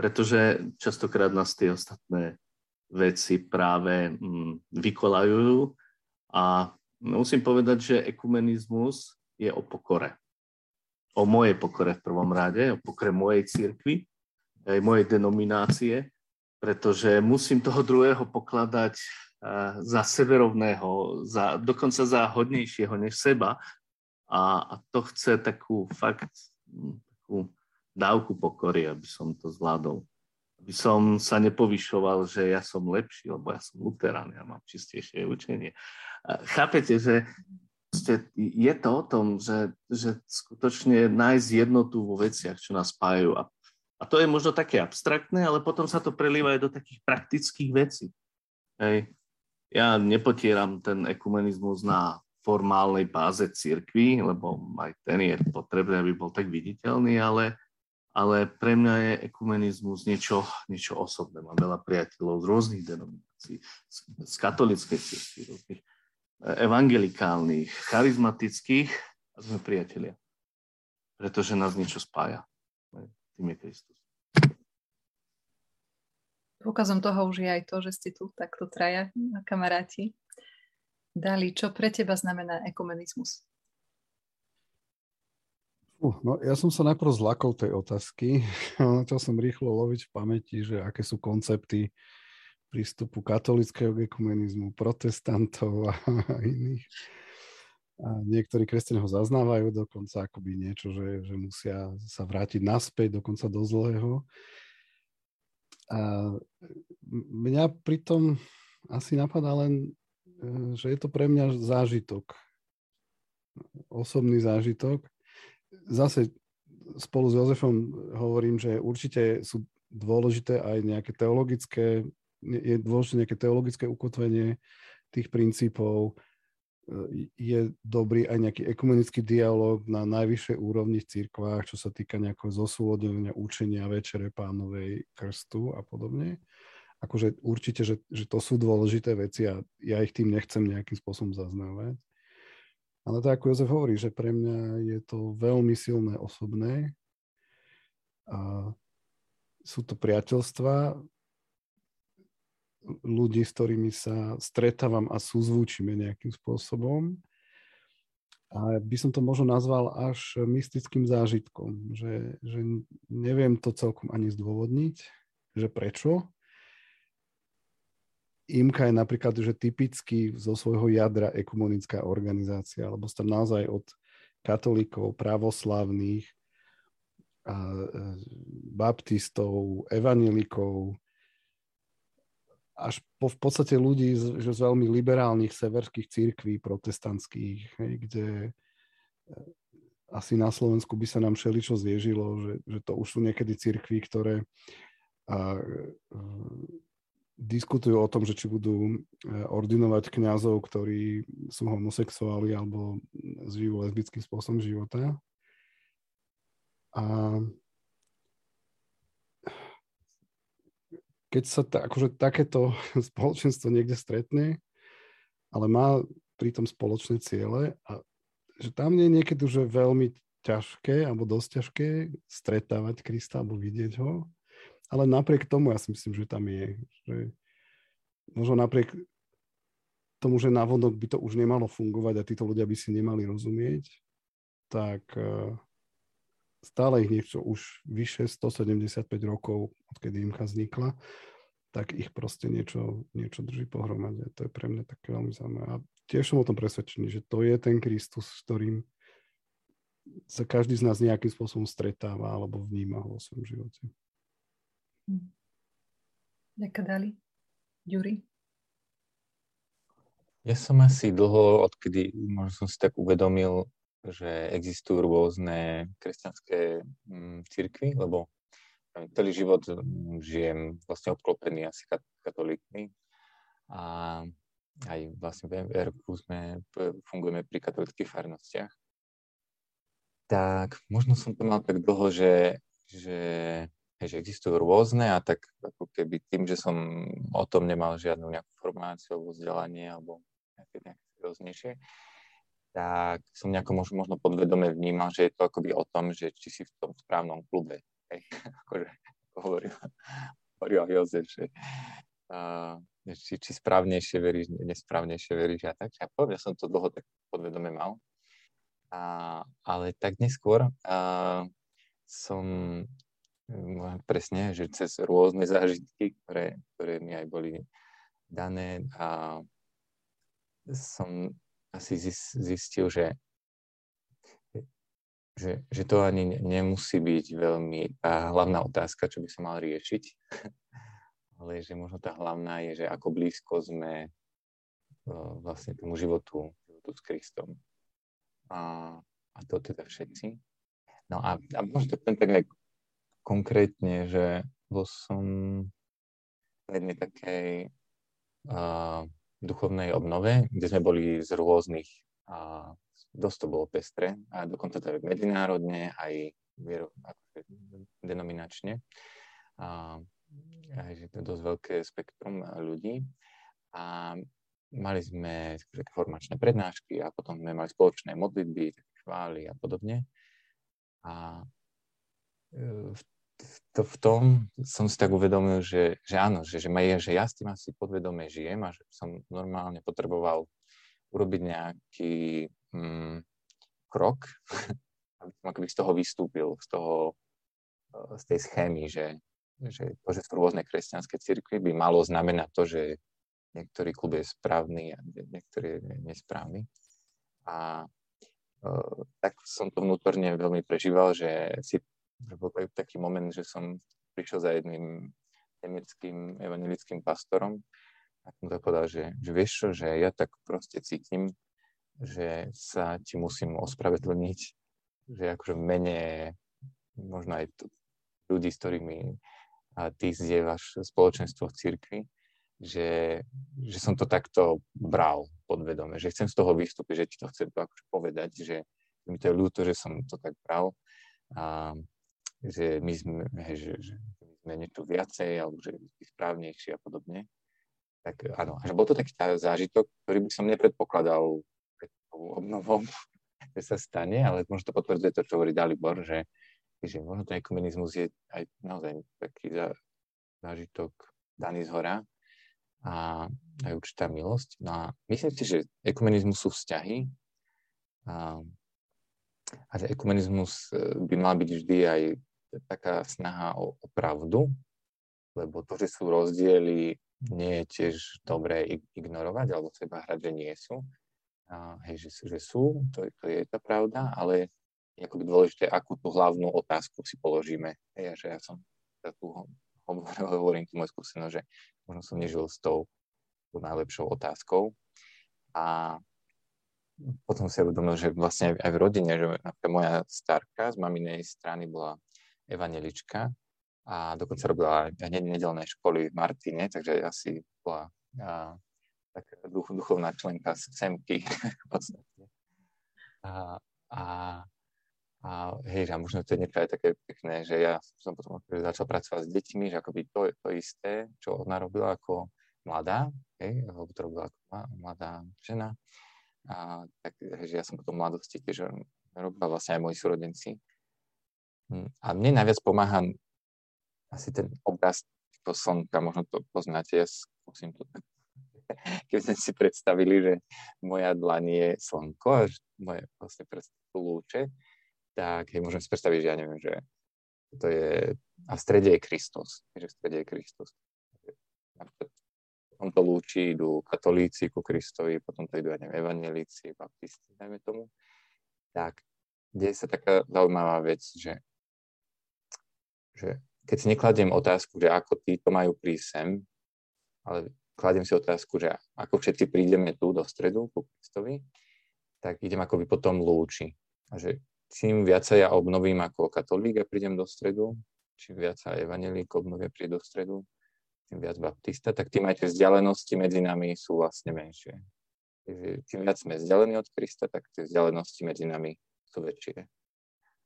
Pretože častokrát nás tie ostatné veci práve vykolajú a musím povedať, že ekumenizmus je o pokore. O mojej pokore v prvom rade, o pokore mojej cirkvi, aj mojej denominácie, pretože musím toho druhého pokladať za seberovného, dokonca za hodnejšieho než seba. A to chce takú dávku pokory, aby som to zvládol. Aby som sa nepovyšoval, že ja som lepší, lebo ja som luterán, ja mám čistejšie učenie. Chápete, že proste je to o tom, že skutočne nájsť jednotu vo veciach, čo nás spájajú. A to je možno také abstraktné, ale potom sa to prelieva aj do takých praktických vecí. Hej. Ja nepotieram ten ekumenizmus na formálnej báze cirkvi, lebo aj ten je potrebné, aby bol tak viditeľný, ale pre mňa je ekumenizmus niečo osobné. Mám veľa priateľov z rôznych denominácií, z katolíckej cirkvi, rôznych evangelikálnych, charizmatických, a sme priatelia, pretože nás niečo spája. Tým je Kristus. Dôkazom toho už je aj to, že ste tu takto traja kamaráti. Dali, čo pre teba znamená ekumenizmus? No, ja som sa najprv zlakol tej otázky. Začal som rýchlo loviť v pamäti, že aké sú koncepty prístupu katolíckeho k ekumenizmu, protestantov a iných. A niektorí kresťania ho zaznávajú dokonca akoby niečo, že musia sa vrátiť naspäť, dokonca do zlého. A mňa pritom asi napadá len, že je to pre mňa zážitok. Osobný zážitok. Zase spolu s Jozefom hovorím, že určite sú dôležité aj nejaké teologické ukotvenie tých princípov. Je dobrý aj nejaký ekumenický dialog na najvyššej úrovni v cirkvách, čo sa týka nejakého zosúladenia, učenia, večere pánovej, krstu a podobne. Akože určite, že to sú dôležité veci a ja ich tým nechcem nejakým spôsobom zaznávať. Ale tak, ako Jozef hovorí, že pre mňa je to veľmi silné osobné a sú to priateľstvá ľudí, s ktorými sa stretávam a súzvučíme nejakým spôsobom. A by som to možno nazval až mystickým zážitkom, že neviem to celkom ani zdôvodniť, že prečo. INKA je napríklad, že typicky zo svojho jadra ekumenická organizácia, alebo tam naozaj od katolíkov, pravoslavných, baptistov, evanjelikov, až v podstate ľudí z veľmi liberálnych severských cirkví, protestantských, hej, kde asi na Slovensku by sa nám všeličo zježilo, že to už sú niekedy cirkví, ktoré diskutujú o tom, že či budú ordinovať kňazov, ktorí sú homosexuáli alebo žijú lesbickým spôsobom života. A keď sa akože takéto spoločenstvo niekde stretne, ale má pritom spoločné ciele, a že tam nie je niekedy už veľmi ťažké alebo dosť ťažké stretávať Krista alebo vidieť ho, ale napriek tomu ja si myslím, že tam je. Že možno napriek tomu, že navonok by to už nemalo fungovať a títo ľudia by si nemali rozumieť, tak stále ich niečo už vyše 175 rokov, odkedy INKA vznikla, tak ich proste niečo drží pohromade. To je pre mňa také veľmi zaujímavé. A tiež som o tom presvedčený, že to je ten Kristus, s ktorým sa každý z nás nejakým spôsobom stretáva alebo vníma ho vo svojom živote. Ďakujem, Dali. Ďuri? Ja som asi dlho, odkedy možno som si tak uvedomil, že existujú rôzne kresťanské cirkvi, lebo celý život žijem vlastne obklopený asi katolíkmi a aj vlastne v eRku fungujeme pri katolíckych farnostiach. Tak možno som to mal tak dlho, že existujú rôzne a tak ako keby tým, že som o tom nemal žiadnu nejakú formáciu alebo vzdelanie alebo nejaké rôznejšie, tak som nejako možno podvedome vnímal, že je to akoby o tom, že či si v tom správnom klube. Hej, akože hovoril Jozef, že či správnejšie veríš, nesprávnejšie veríš a tak. Ja som to dlho tak podvedome mal. Ale tak neskôr som presne, že cez rôzne zážitky, ktoré mi aj boli dané, a som asi zistil, že to ani nemusí byť veľmi tá hlavná otázka, čo by som mal riešiť, ale že možno tá hlavná je, že ako blízko sme vlastne tomu životu s Kristom. a to teda všetci. No a možno tak aj konkrétne, že bol som v jednej takej duchovnej obnove, kde sme boli z rôznych, dosť to bolo pestré, a dokonca to aj medzinárodne, aj denominačne. Aj, že to je dosť veľké spektrum ľudí. A mali sme také formačné prednášky a potom sme mali spoločné modlitby, chvály a podobne. A v tom som si tak uvedomil, že áno, že ja s tým asi podvedome žijem a že som normálne potreboval urobiť nejaký krok, aby z toho vystúpil, z tej schémy, že to, že sú rôzne kresťanské cirkvi, by malo znamenať to, že niektorý klub je správny a niektorý je nesprávny. A tak som to vnútorne veľmi prežíval, že bol taký moment, že som prišiel za jedným nemeckým evanjelickým pastorom a som tak povedal, že vieš čo, že ja tak proste cítim, že sa ti musím ospravedlniť, že akože mene možno aj ľudí, s ktorými ty zdieľaš spoločenstvo v cirkvi, že som to takto bral podvedome, že chcem z toho vystúpiť, že ti to chcem povedať, že mi to je ľúto, že som to tak bral, a že my sme niečo viacej, alebo že sme správnejší a podobne. Tak áno, až bol to taký zážitok, ktorý by som nepredpokladal pred obnovou, že sa stane, ale možno to potvrdzuje to, čo hovorí Dalibor, že možno ten ekumenizmus je aj naozaj taký zážitok daný zhora, a aj určitá milosť. No a myslím si, že ekumenizmus sú vzťahy a že ekumenizmus by mal byť vždy aj taká snaha o pravdu, lebo to, že sú rozdiely, nie je tiež dobré ignorovať alebo seba hrať, že nie sú. Že sú, to je tá pravda, ale ako by dôležité, akú tú hlavnú otázku si položíme. Ja som za tú hovorím tú moju skúsenosť, že možno som nežil s tou najlepšou otázkou. A potom si uvedomil, že vlastne aj v rodine, že moja starka z maminej strany bola evanjelička a dokonca robila aj nedelné školy v Martine, takže asi bola taká duchovná členka z SEMKY. A možno to je niečo aj také pekné, že ja som potom začal pracovať s deťmi, že akoby to je to isté, čo ona robila ako mladá, alebo to robila ako mladá žena. A takže ja som potom v mladosti tiež robila, vlastne aj moji súrodenci. A mne najviac pomáha asi ten obraz toho slnka, možno to poznáte, ja skúsim to tak. Keby sme si predstavili, že moja dlaň je slnko a moje vlastne prstu lúče, tak môžem si predstaviť, že ja neviem, že to je... A v strede je Kristus. Že v strede je Kristus. Potom to lúči, idú katolíci ku Kristovi, potom to idú, ja neviem, evanjelíci, baptisti, dajme tomu. Tak, deje sa taká zaujímavá vec, že keď si nekladiem otázku, že ako títo majú prísť sem, ale kladiem si otázku, že ako všetci prídeme tu do stredu ku Kristovi, tak idem akoby potom lúči. A že čím viac sa ja obnovím ako katolík a prídem do stredu, čím viac sa evanjelík obnovia príde do stredu, čím viac baptista, tak tým aj tie vzdialenosti medzi nami sú vlastne menšie. Čím viac sme vzdialení od Krista, tak tie vzdialenosti medzi nami sú väčšie.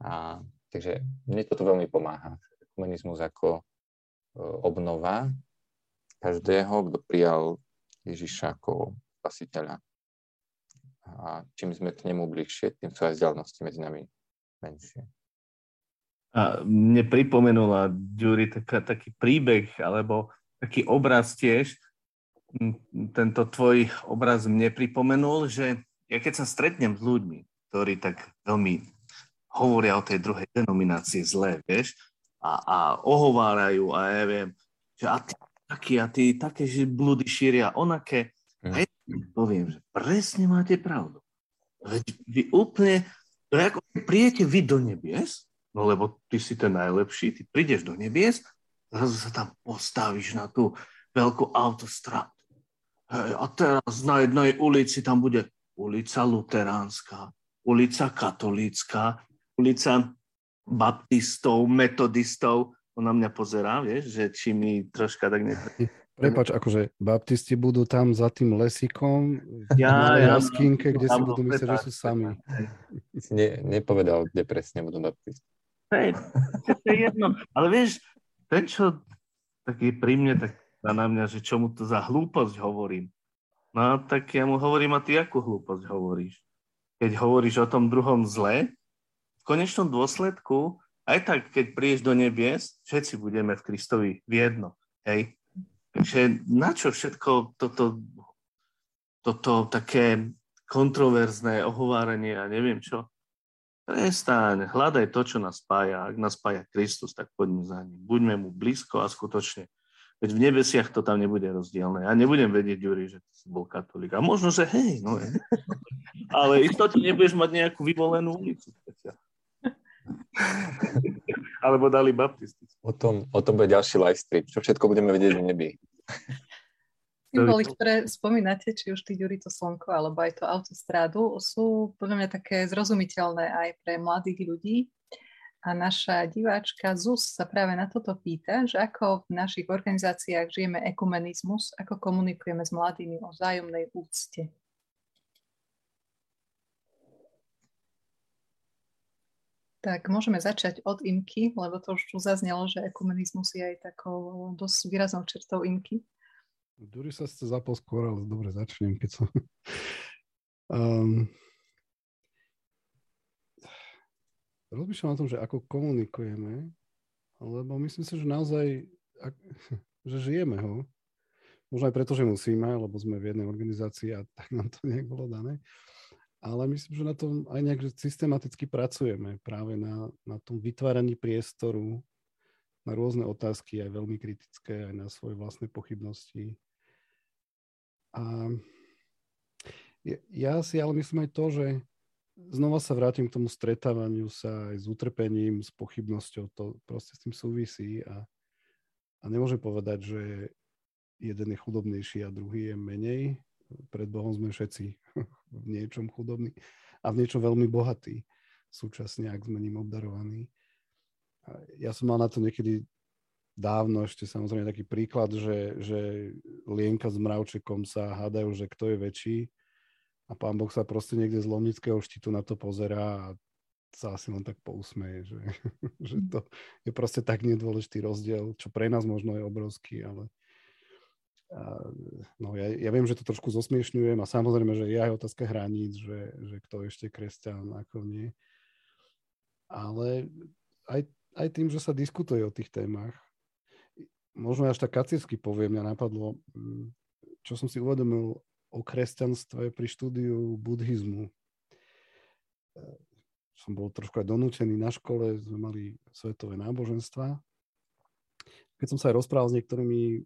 A takže mne toto veľmi pomáha. Ekumenizmus ako obnova každého, kto prijal Ježiša ako spasiteľa. A čím sme k nemu bližšie, tým sú aj vzdialenosti medzi nami menšie. A mne pripomenula, Ďuri, taký príbeh, alebo taký obraz tiež. Tento tvoj obraz mne pripomenul, že ja keď sa stretnem s ľuďmi, ktorí tak veľmi hovoria o tej druhej denominácii zlé, vieš, a ohovárajú, a ja viem, že a ty také, že blúdy šíria, onaké, hej, poviem, že presne máte pravdu. Veď vy úplne, to je ako prijete vy do nebies, no lebo ty si ten najlepší, ty prídeš do nebies, zrazu sa tam postavíš na tú veľkú autostrádu. Hej, a teraz na jednej ulici tam bude ulica Luteránska, ulica katolícka, ulica baptistov, metodistov. Ona mňa pozerá, vieš, že či mi troška tak neprejde. Prepáč, akože baptisti budú tam za tým lesíkom, na skínke, kde si budú myslieť, že sú sami. Nepovedal, kde presne budú baptisti. Hej, to je jedno. Ale vieš, ten, čo taký pri mne, tak dá na mňa, že čo mu to za hlúposť hovorím. No tak ja mu hovorím, a ty akú hlúposť hovoríš? Keď hovoríš o tom druhom zle, v konečnom dôsledku, aj tak, keď prídeš do nebies, všetci budeme v Kristovi v jedno. Hej? Takže na čo všetko toto také kontroverzné ohovárenie a neviem čo? Prestaň, hľadaj to, čo nás spája. Ak nás spája Kristus, tak poďme za ním. Buďme mu blízko a skutočne. Veď v nebesiach to tam nebude rozdielne. Ja nebudem vedieť, Juri, že ty si bol katolík. A možno, že hej, no je. Ale istotne nebudeš mať nejakú vyvolenú ulicu. Alebo dali baptistici. O tom bude ďalší live stream. Čo všetko budeme vedieť v nebi. Symboly, ktoré spomínate, či už ty, Juri, to slnko, alebo aj to autostrádu, sú podľa mňa také zrozumiteľné aj pre mladých ľudí. A naša diváčka Zuz sa práve na toto pýta, že ako v našich organizáciách žijeme ekumenizmus, ako komunikujeme s mladými o vzájomnej úcte. Tak môžeme začať od INKY, lebo to už zaznelo, že ekumenizmus je aj takou dosť výraznou čertou INKY. Juri sa ste zapol skôr, ale dobre, začnem, keď som... Rozmýšľam o tom, že ako komunikujeme, lebo myslím si, že naozaj, že žijeme ho. Možno aj preto, že musíme, lebo sme v jednej organizácii a tak nám to nejak bolo dané. Ale myslím, že na tom aj nejak systematicky pracujeme práve na tom vytváraní priestoru na rôzne otázky, aj veľmi kritické, aj na svoje vlastné pochybnosti. A ja si ale myslím aj to, že znova sa vrátim k tomu stretávaniu sa aj s utrpením, s pochybnosťou, to proste s tým súvisí a nemôžem povedať, že jeden je chudobnejší a druhý je menej. Pred Bohom sme všetci v niečom chudobní a v niečom veľmi bohatí súčasne, ak sme ním obdarovaní. Ja som mal na to niekedy dávno ešte samozrejme taký príklad, že Lienka s Mravčekom sa hádajú, že kto je väčší a Pán Boh sa proste niekde z Lomnického štítu na to pozerá a sa asi len tak pousmeje, že to je proste tak nedôležitý rozdiel, čo pre nás možno je obrovský, ale no, ja viem, že to trošku zosmiešňujem a samozrejme, že je aj otázka hraníc, že kto ešte kresťan, ako nie. Ale aj tým, že sa diskutuje o tých témach, možno až tak kaciersky poviem, mňa napadlo, čo som si uvedomil o kresťanstve pri štúdiu buddhizmu. Som bol trošku aj donútený na škole, sme mali svetové náboženstva. Keď som sa aj rozprával s niektorými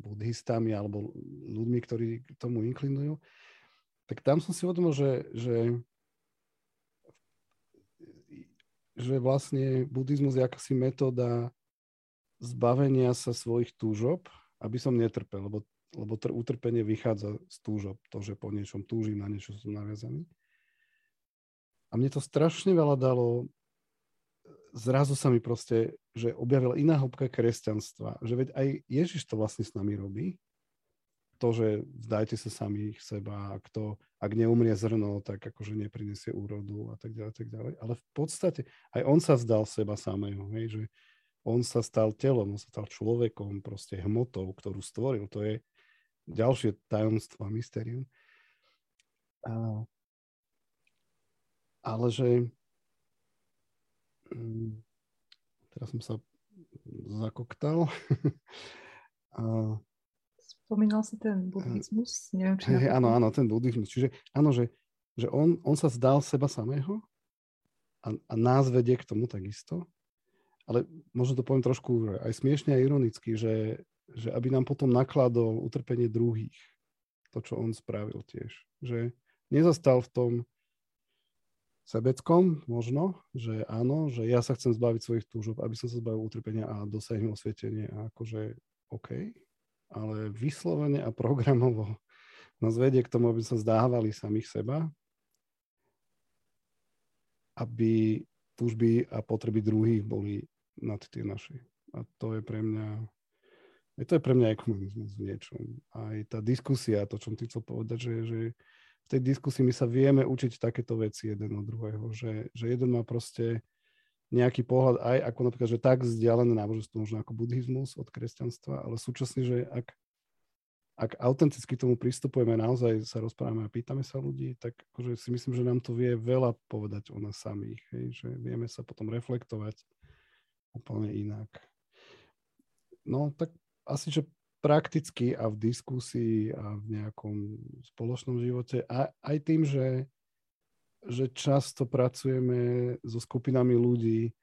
buddhistami alebo ľuďmi, ktorí k tomu inklinujú, tak tam som si uvedomil, že vlastne buddhizmus je akási metóda zbavenia sa svojich túžob, aby som netrpel, lebo utrpenie vychádza z túžob, to, že po niečom túžim, na niečo som naviazaný. A mne to strašne veľa dalo. Zrazu sa mi proste, že objavila iná hĺbka kresťanstva, že veď aj Ježiš to vlastne s nami robí, to, že vzdajte sa samých seba, ak neumrie zrno, tak akože neprinesie úrodu a tak ďalej, ale v podstate aj on sa vzdal seba samého, hej, že on sa stal telom, on sa stal človekom, proste hmotou, ktorú stvoril, to je ďalšie tajomstvo a mystérium. Ale že teraz som sa zakoktal. Spomínal si ten buddhizmus? Neviem, či áno, ten buddhizmus. Čiže áno, že on sa vzdal seba samého a nás vedie k tomu takisto. Ale možno to poviem trošku aj smiešne a ironicky, že aby nám potom nakladol utrpenie druhých. To, čo on spravil tiež. Že nezastal v tom sebeckom možno, že áno, že ja sa chcem zbaviť svojich túžob, aby som sa zbavil utrpenia a dosiahnem osvietenie a akože OK, ale vyslovene a programovo nás vedie k tomu, aby sme sa zdávali samých seba aby túžby a potreby druhých boli nad tie naše. A to je pre mňa, ekonomizmus v niečom. Aj tá diskusia, to, čo som chcel povedať, že v tej diskusii my sa vieme učiť takéto veci jeden od druhého, že jeden má proste nejaký pohľad aj ako napríklad, že tak vzdialené náboženstvo možno ako buddhizmus od kresťanstva, ale súčasne, že ak autenticky tomu pristupujeme, naozaj sa rozprávame a pýtame sa ľudí, tak akože si myslím, že nám to vie veľa povedať o nás samých, hej? Že vieme sa potom reflektovať úplne inak. No tak asi, že prakticky a v diskusii a v nejakom spoločnom živote a aj tým, že často pracujeme so skupinami ľudí,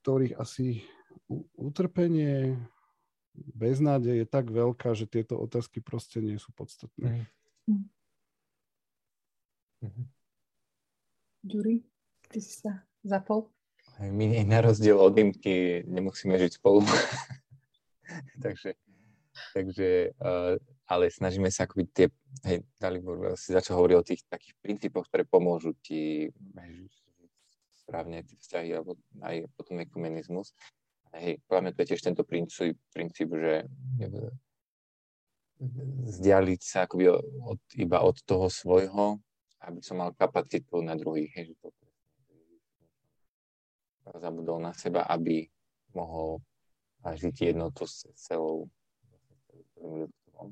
ktorých asi utrpenie, beznádej je tak veľká, že tieto otázky proste nie sú podstatné. Ďuri, ty si sa zapol? My na rozdiel od Imky nemusíme žiť spolu. takže ale snažíme sa akoby tie, hej, Dalibor si začal hovoriť o tých takých princípoch, ktoré pomôžu ti správne tie vzťahy alebo aj potom ekumenizmus. Hej, podľa mňa to je tiež tento princíp, že vzdialiť sa akoby iba od toho svojho, aby som mal kapacitu na druhých, hej, že to zabudol na seba, aby mohol žiť jednotu s celou ľudstvom.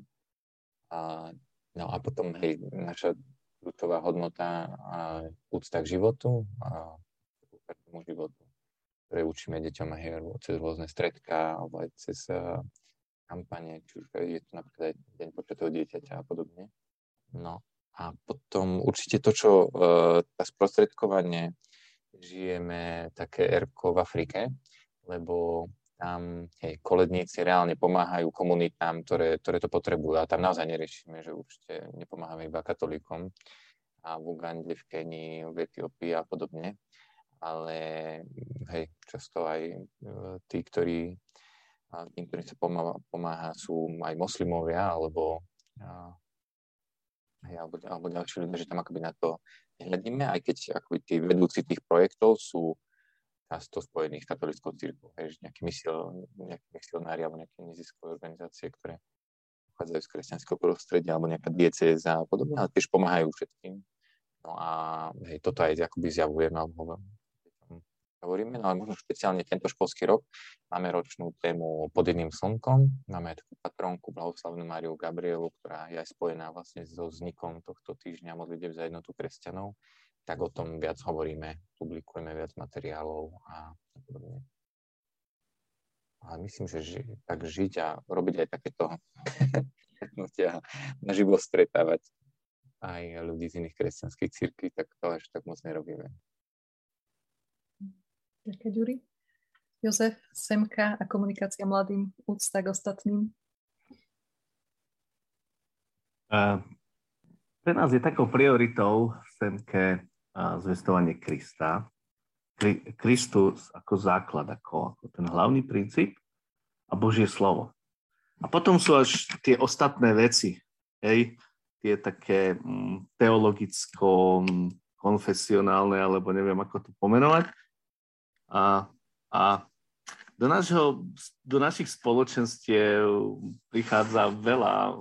No a potom, hej, naša kľúčová hodnota a úcta k životu a tomu životu, ktoré učíme deťom, hej, cez rôzne stredká alebo aj cez kampane, či už je to napríklad aj deň počatého dieťaťa a podobne. No a potom určite to, čo tá sprostredkovanie, žijeme také eRko v Afrike, lebo tam koledníci reálne pomáhajú komunitám, ktoré to potrebujú. A tam naozaj neriešime, že určite nepomáhame iba katolíkom. A v Ugande, v Kenii, v Etiópii a podobne. Ale hej, často aj tí, ktorým sa pomáha, sú aj moslimovia, alebo ďalší ľudia, že tam akoby na to hľadíme, aj keď akoby tí vedúci tých projektov sú často spojených s katolickou cirkvou, že nejaké misionári alebo nejaké neziskové organizácie, ktoré pochádzajú z kresťanského prostredia alebo nejaká diecéza a podobne, ale tiež pomáhajú všetkým. No a hej, toto aj akoby zjavujeme alebo hovoríme, no ale možno špeciálne tento školský rok máme ročnú tému Pod jedným slnkom, máme takú patronku Blahoslavenú Máriu Gabrielu, ktorá je aj spojená vlastne so vznikom tohto týždňa modlitieb za jednotu kresťanov, tak o tom viac hovoríme, publikujeme viac materiálov a podobne. Ale myslím, že tak žiť a robiť aj takéto stretnutia, naživo stretávať aj ľudí z iných kresťanských cirkví, tak to až tak moc nerobíme. Ďakujem, Ďuri. Jozef, SEMKA a komunikácia mladým, úcta k ostatným. Pre nás je takou prioritou v SEMKE zvestovanie Krista. Kristus ako základ, ako ten hlavný princíp a Božie slovo. A potom sú až tie ostatné veci, hej, tie také teologicko-konfesionálne, alebo neviem, ako to pomenovať. A do našich spoločenstiev prichádza veľa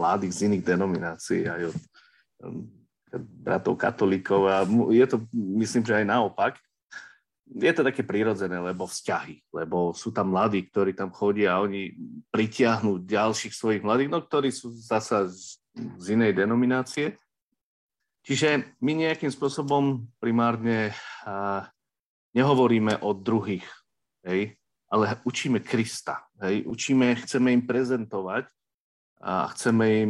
mladých z iných denominácií, aj od bratov katolíkov. A je to, myslím, že aj naopak. Je to také prirodzené, lebo vzťahy, lebo sú tam mladí, ktorí tam chodia a oni pritiahnú ďalších svojich mladých, no ktorí sú zasa z inej denominácie. Čiže my nejakým spôsobom primárne nehovoríme o druhých, hej, ale učíme Krista. Hej, chceme im prezentovať a chceme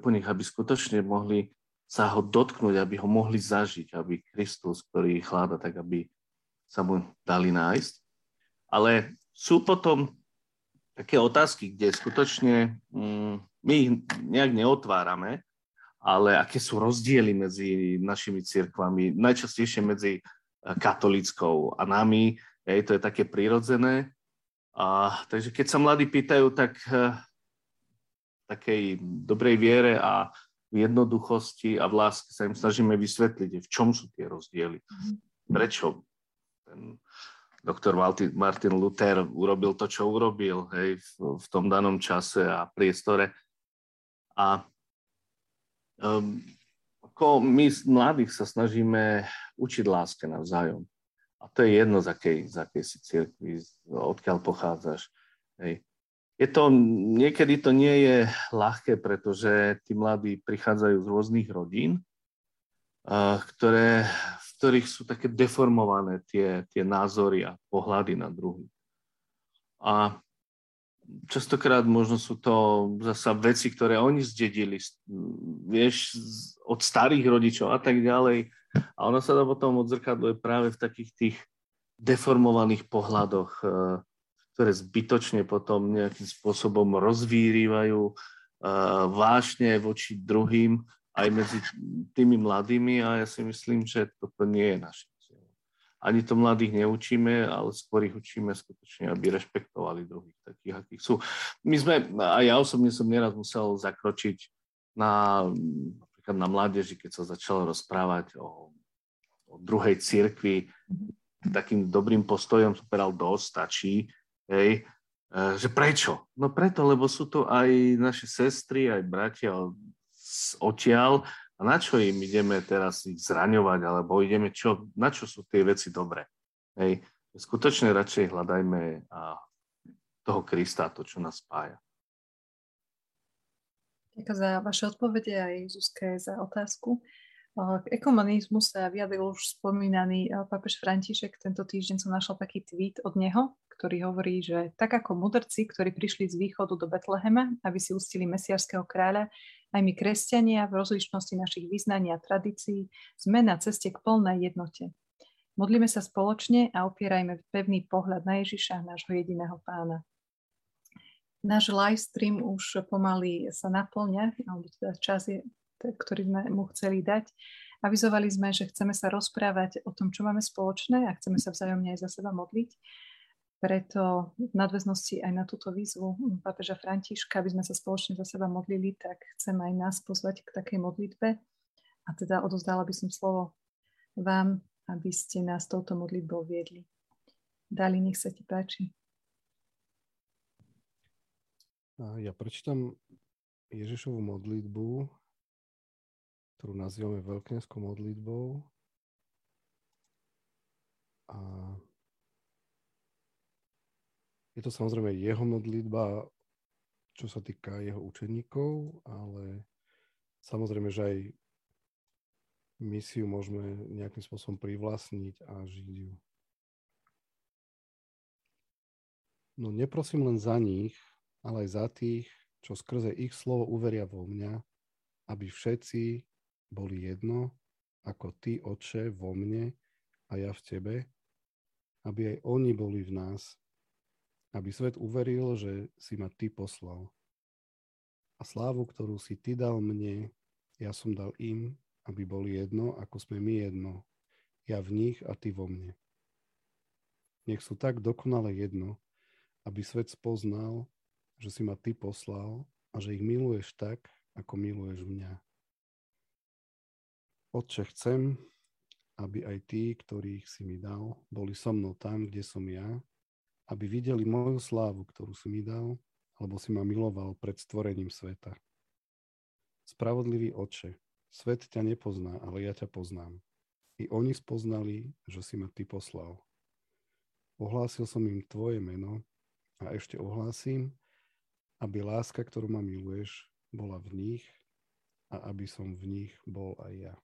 po nich, aby skutočne mohli sa ho dotknúť, aby ho mohli zažiť, aby Kristus, ktorý ich hľadá, tak aby sa mu dali nájsť. Ale sú potom také otázky, kde skutočne my ich nejak neotvárame, ale aké sú rozdiely medzi našimi cirkvami, najčastejšie medzi katolíckou a nami, to je také prirodzené. Takže keď sa mladí pýtajú, tak v takej dobrej viere a v jednoduchosti a v láske sa im snažíme vysvetliť, v čom sú tie rozdiely. Prečo ten doktor Martin Luther urobil to, čo urobil, hej, v tom danom čase a priestore. A ako my mladých sa snažíme učiť láske navzájom. A to je jedno, z akej si cirkvi, odkiaľ pochádzaš. Hej. Niekedy to nie je ľahké, pretože tí mladí prichádzajú z rôznych rodín, v ktorých sú také deformované tie názory a pohľady na druhý. A častokrát možno sú to zasa veci, ktoré oni zdedili, vieš, od starých rodičov a tak ďalej. A ono sa to potom odzrkadluje práve v takých tých deformovaných pohľadoch, ktoré zbytočne potom nejakým spôsobom rozvírivajú vášne voči druhým aj medzi tými mladými, a ja si myslím, že toto nie je naše cieľ. Ani to mladých neučíme, ale skôr ich učíme skutočne, aby rešpektovali druhých takých, akých sú. A ja osobne som nieraz musel zakročiť napríklad na mládeži, keď sa začalo rozprávať o druhej cirkvi, takým dobrým postojom som povedal, stačí. Hej, že prečo? No preto, lebo sú to aj naše sestry, aj bratia odtiaľ. A na čo im ideme teraz ich zraňovať, alebo na čo sú tie veci dobré? Hej, skutočne radšej hľadajme toho Krista, to, čo nás spája. Ďakujem za vaše odpovede aj Zuzke za otázku. K ekumenizmu sa vyjadril už spomínaný pápež František. Tento týždeň som našla taký tweet od neho, ktorý hovorí, že tak ako mudrci, ktorí prišli z východu do Betlehema, aby si uctili mesiarského kráľa, aj my kresťania v rozličnosti našich vyznaní a tradícií sme na ceste k plnej jednote. Modlíme sa spoločne a opierajme pevný pohľad na Ježiša, nášho jediného pána. Náš live stream už pomaly sa naplňa, alebo teda čas je, ktorý sme mu chceli dať. Avizovali sme, že chceme sa rozprávať o tom, čo máme spoločné a chceme sa vzájomne aj za seba modliť. Preto v nadväznosti aj na túto výzvu pápeža Františka, aby sme sa spoločne za seba modlili, tak chcem aj nás pozvať k takej modlitbe. A teda odovzdala by som slovo vám, aby ste nás touto modlitbou viedli. Dali, nech sa ti páči. Ja prečítam Ježišovu modlitbu, ktorú nazývame veľkňazskou modlitbou. A je to samozrejme jeho modlitba, čo sa týka jeho učeníkov, ale samozrejme, že aj my si ju môžeme nejakým spôsobom privlastniť a žiť ju. No neprosím len za nich, ale aj za tých, čo skrze ich slovo uveria vo mňa, aby všetci boli jedno, ako ty, Otče, vo mne a ja v tebe, aby aj oni boli v nás, aby svet uveril, že si ma ty poslal. A slávu, ktorú si ty dal mne, ja som dal im, aby boli jedno, ako sme my jedno. Ja v nich a ty vo mne. Nech sú tak dokonale jedno, aby svet spoznal, že si ma ty poslal a že ich miluješ tak, ako miluješ mňa. Otče, chcem, aby aj tí, ktorých si mi dal, boli so mnou tam, kde som ja, aby videli moju slávu, ktorú si mi dal, alebo si ma miloval pred stvorením sveta. Spravodlivý Otče, svet ťa nepozná, ale ja ťa poznám. I oni spoznali, že si ma ty poslal. Ohlásil som im tvoje meno a ešte ohlásim, aby láska, ktorú ma miluješ, bola v nich a aby som v nich bol aj ja.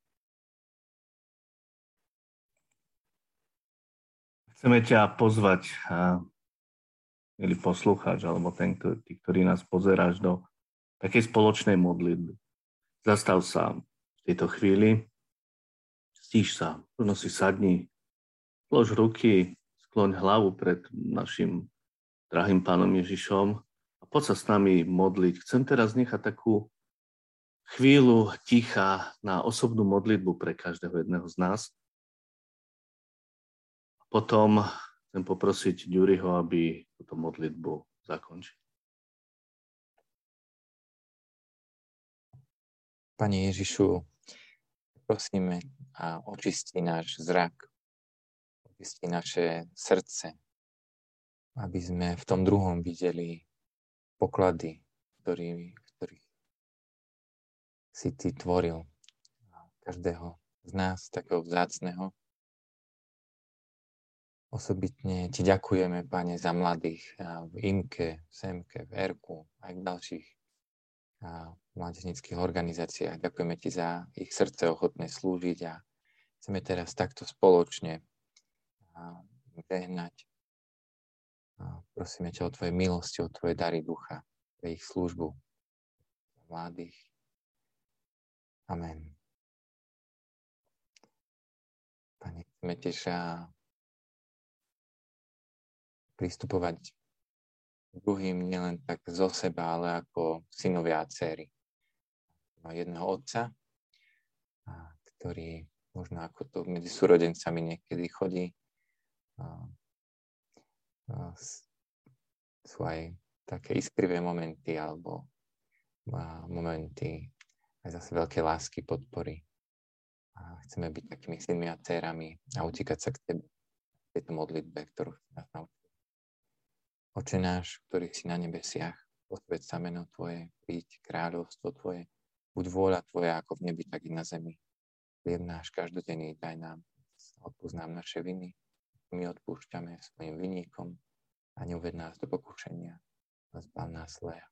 Chceme ťa pozvať, milý poslucháč, alebo ten, ktorý nás pozeráš, do takej spoločnej modlitby. Zastav sa v tejto chvíli, stíš sa, možno si sadni, polož ruky, skloň hlavu pred našim drahým pánom Ježišom a poď sa s nami modliť. Chcem teraz nechať takú chvíľu ticha na osobnú modlitbu pre každého jedného z nás. Potom chcem poprosiť Ďuriho, aby túto modlitbu zakončil. Pane Ježišu, prosíme a očisti náš zrak, očisti naše srdce, aby sme v tom druhom videli poklady, ktorých si Ty tvoril každého z nás, takého vzácneho. Osobitne Ti ďakujeme, Pane, za mladých v INKE, v SEMKE, v eRku, aj v ďalších mládežníckych organizáciách. Ďakujeme Ti za ich srdce ochotné slúžiť a chceme teraz takto spoločne vehnať. Prosíme ťa o Tvoje milosti, o Tvoje dary ducha, o ich službu mladých. Amen. Pane, chceme tiež pristupovať druhým nielen tak zo seba, ale ako synovia a dcéry. Jedného otca, ktorý možno ako to medzi súrodencami niekedy chodí. Sú aj také iskrivé momenty alebo momenty aj zase veľké lásky, podpory. A chceme byť takými synmi a dcérami a utíkať sa k Tebe v tejto modlitbe, ktorú si nás naučil. Oče náš, ktorý si na nebesiach, posväť sa meno Tvoje, príď kráľovstvo Tvoje, buď vôľa Tvoja ako v nebi, tak i na zemi. Chlieb náš každodenný daj nám, odpusť nám naše viny, my odpúšťame svojim vinníkom a neuved nás do pokušenia, a zbav nás zlého.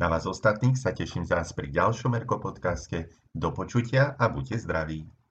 Na vás ostatných sa teším zás pri ďalšom eRko podcaste. Do počutia a buďte zdraví.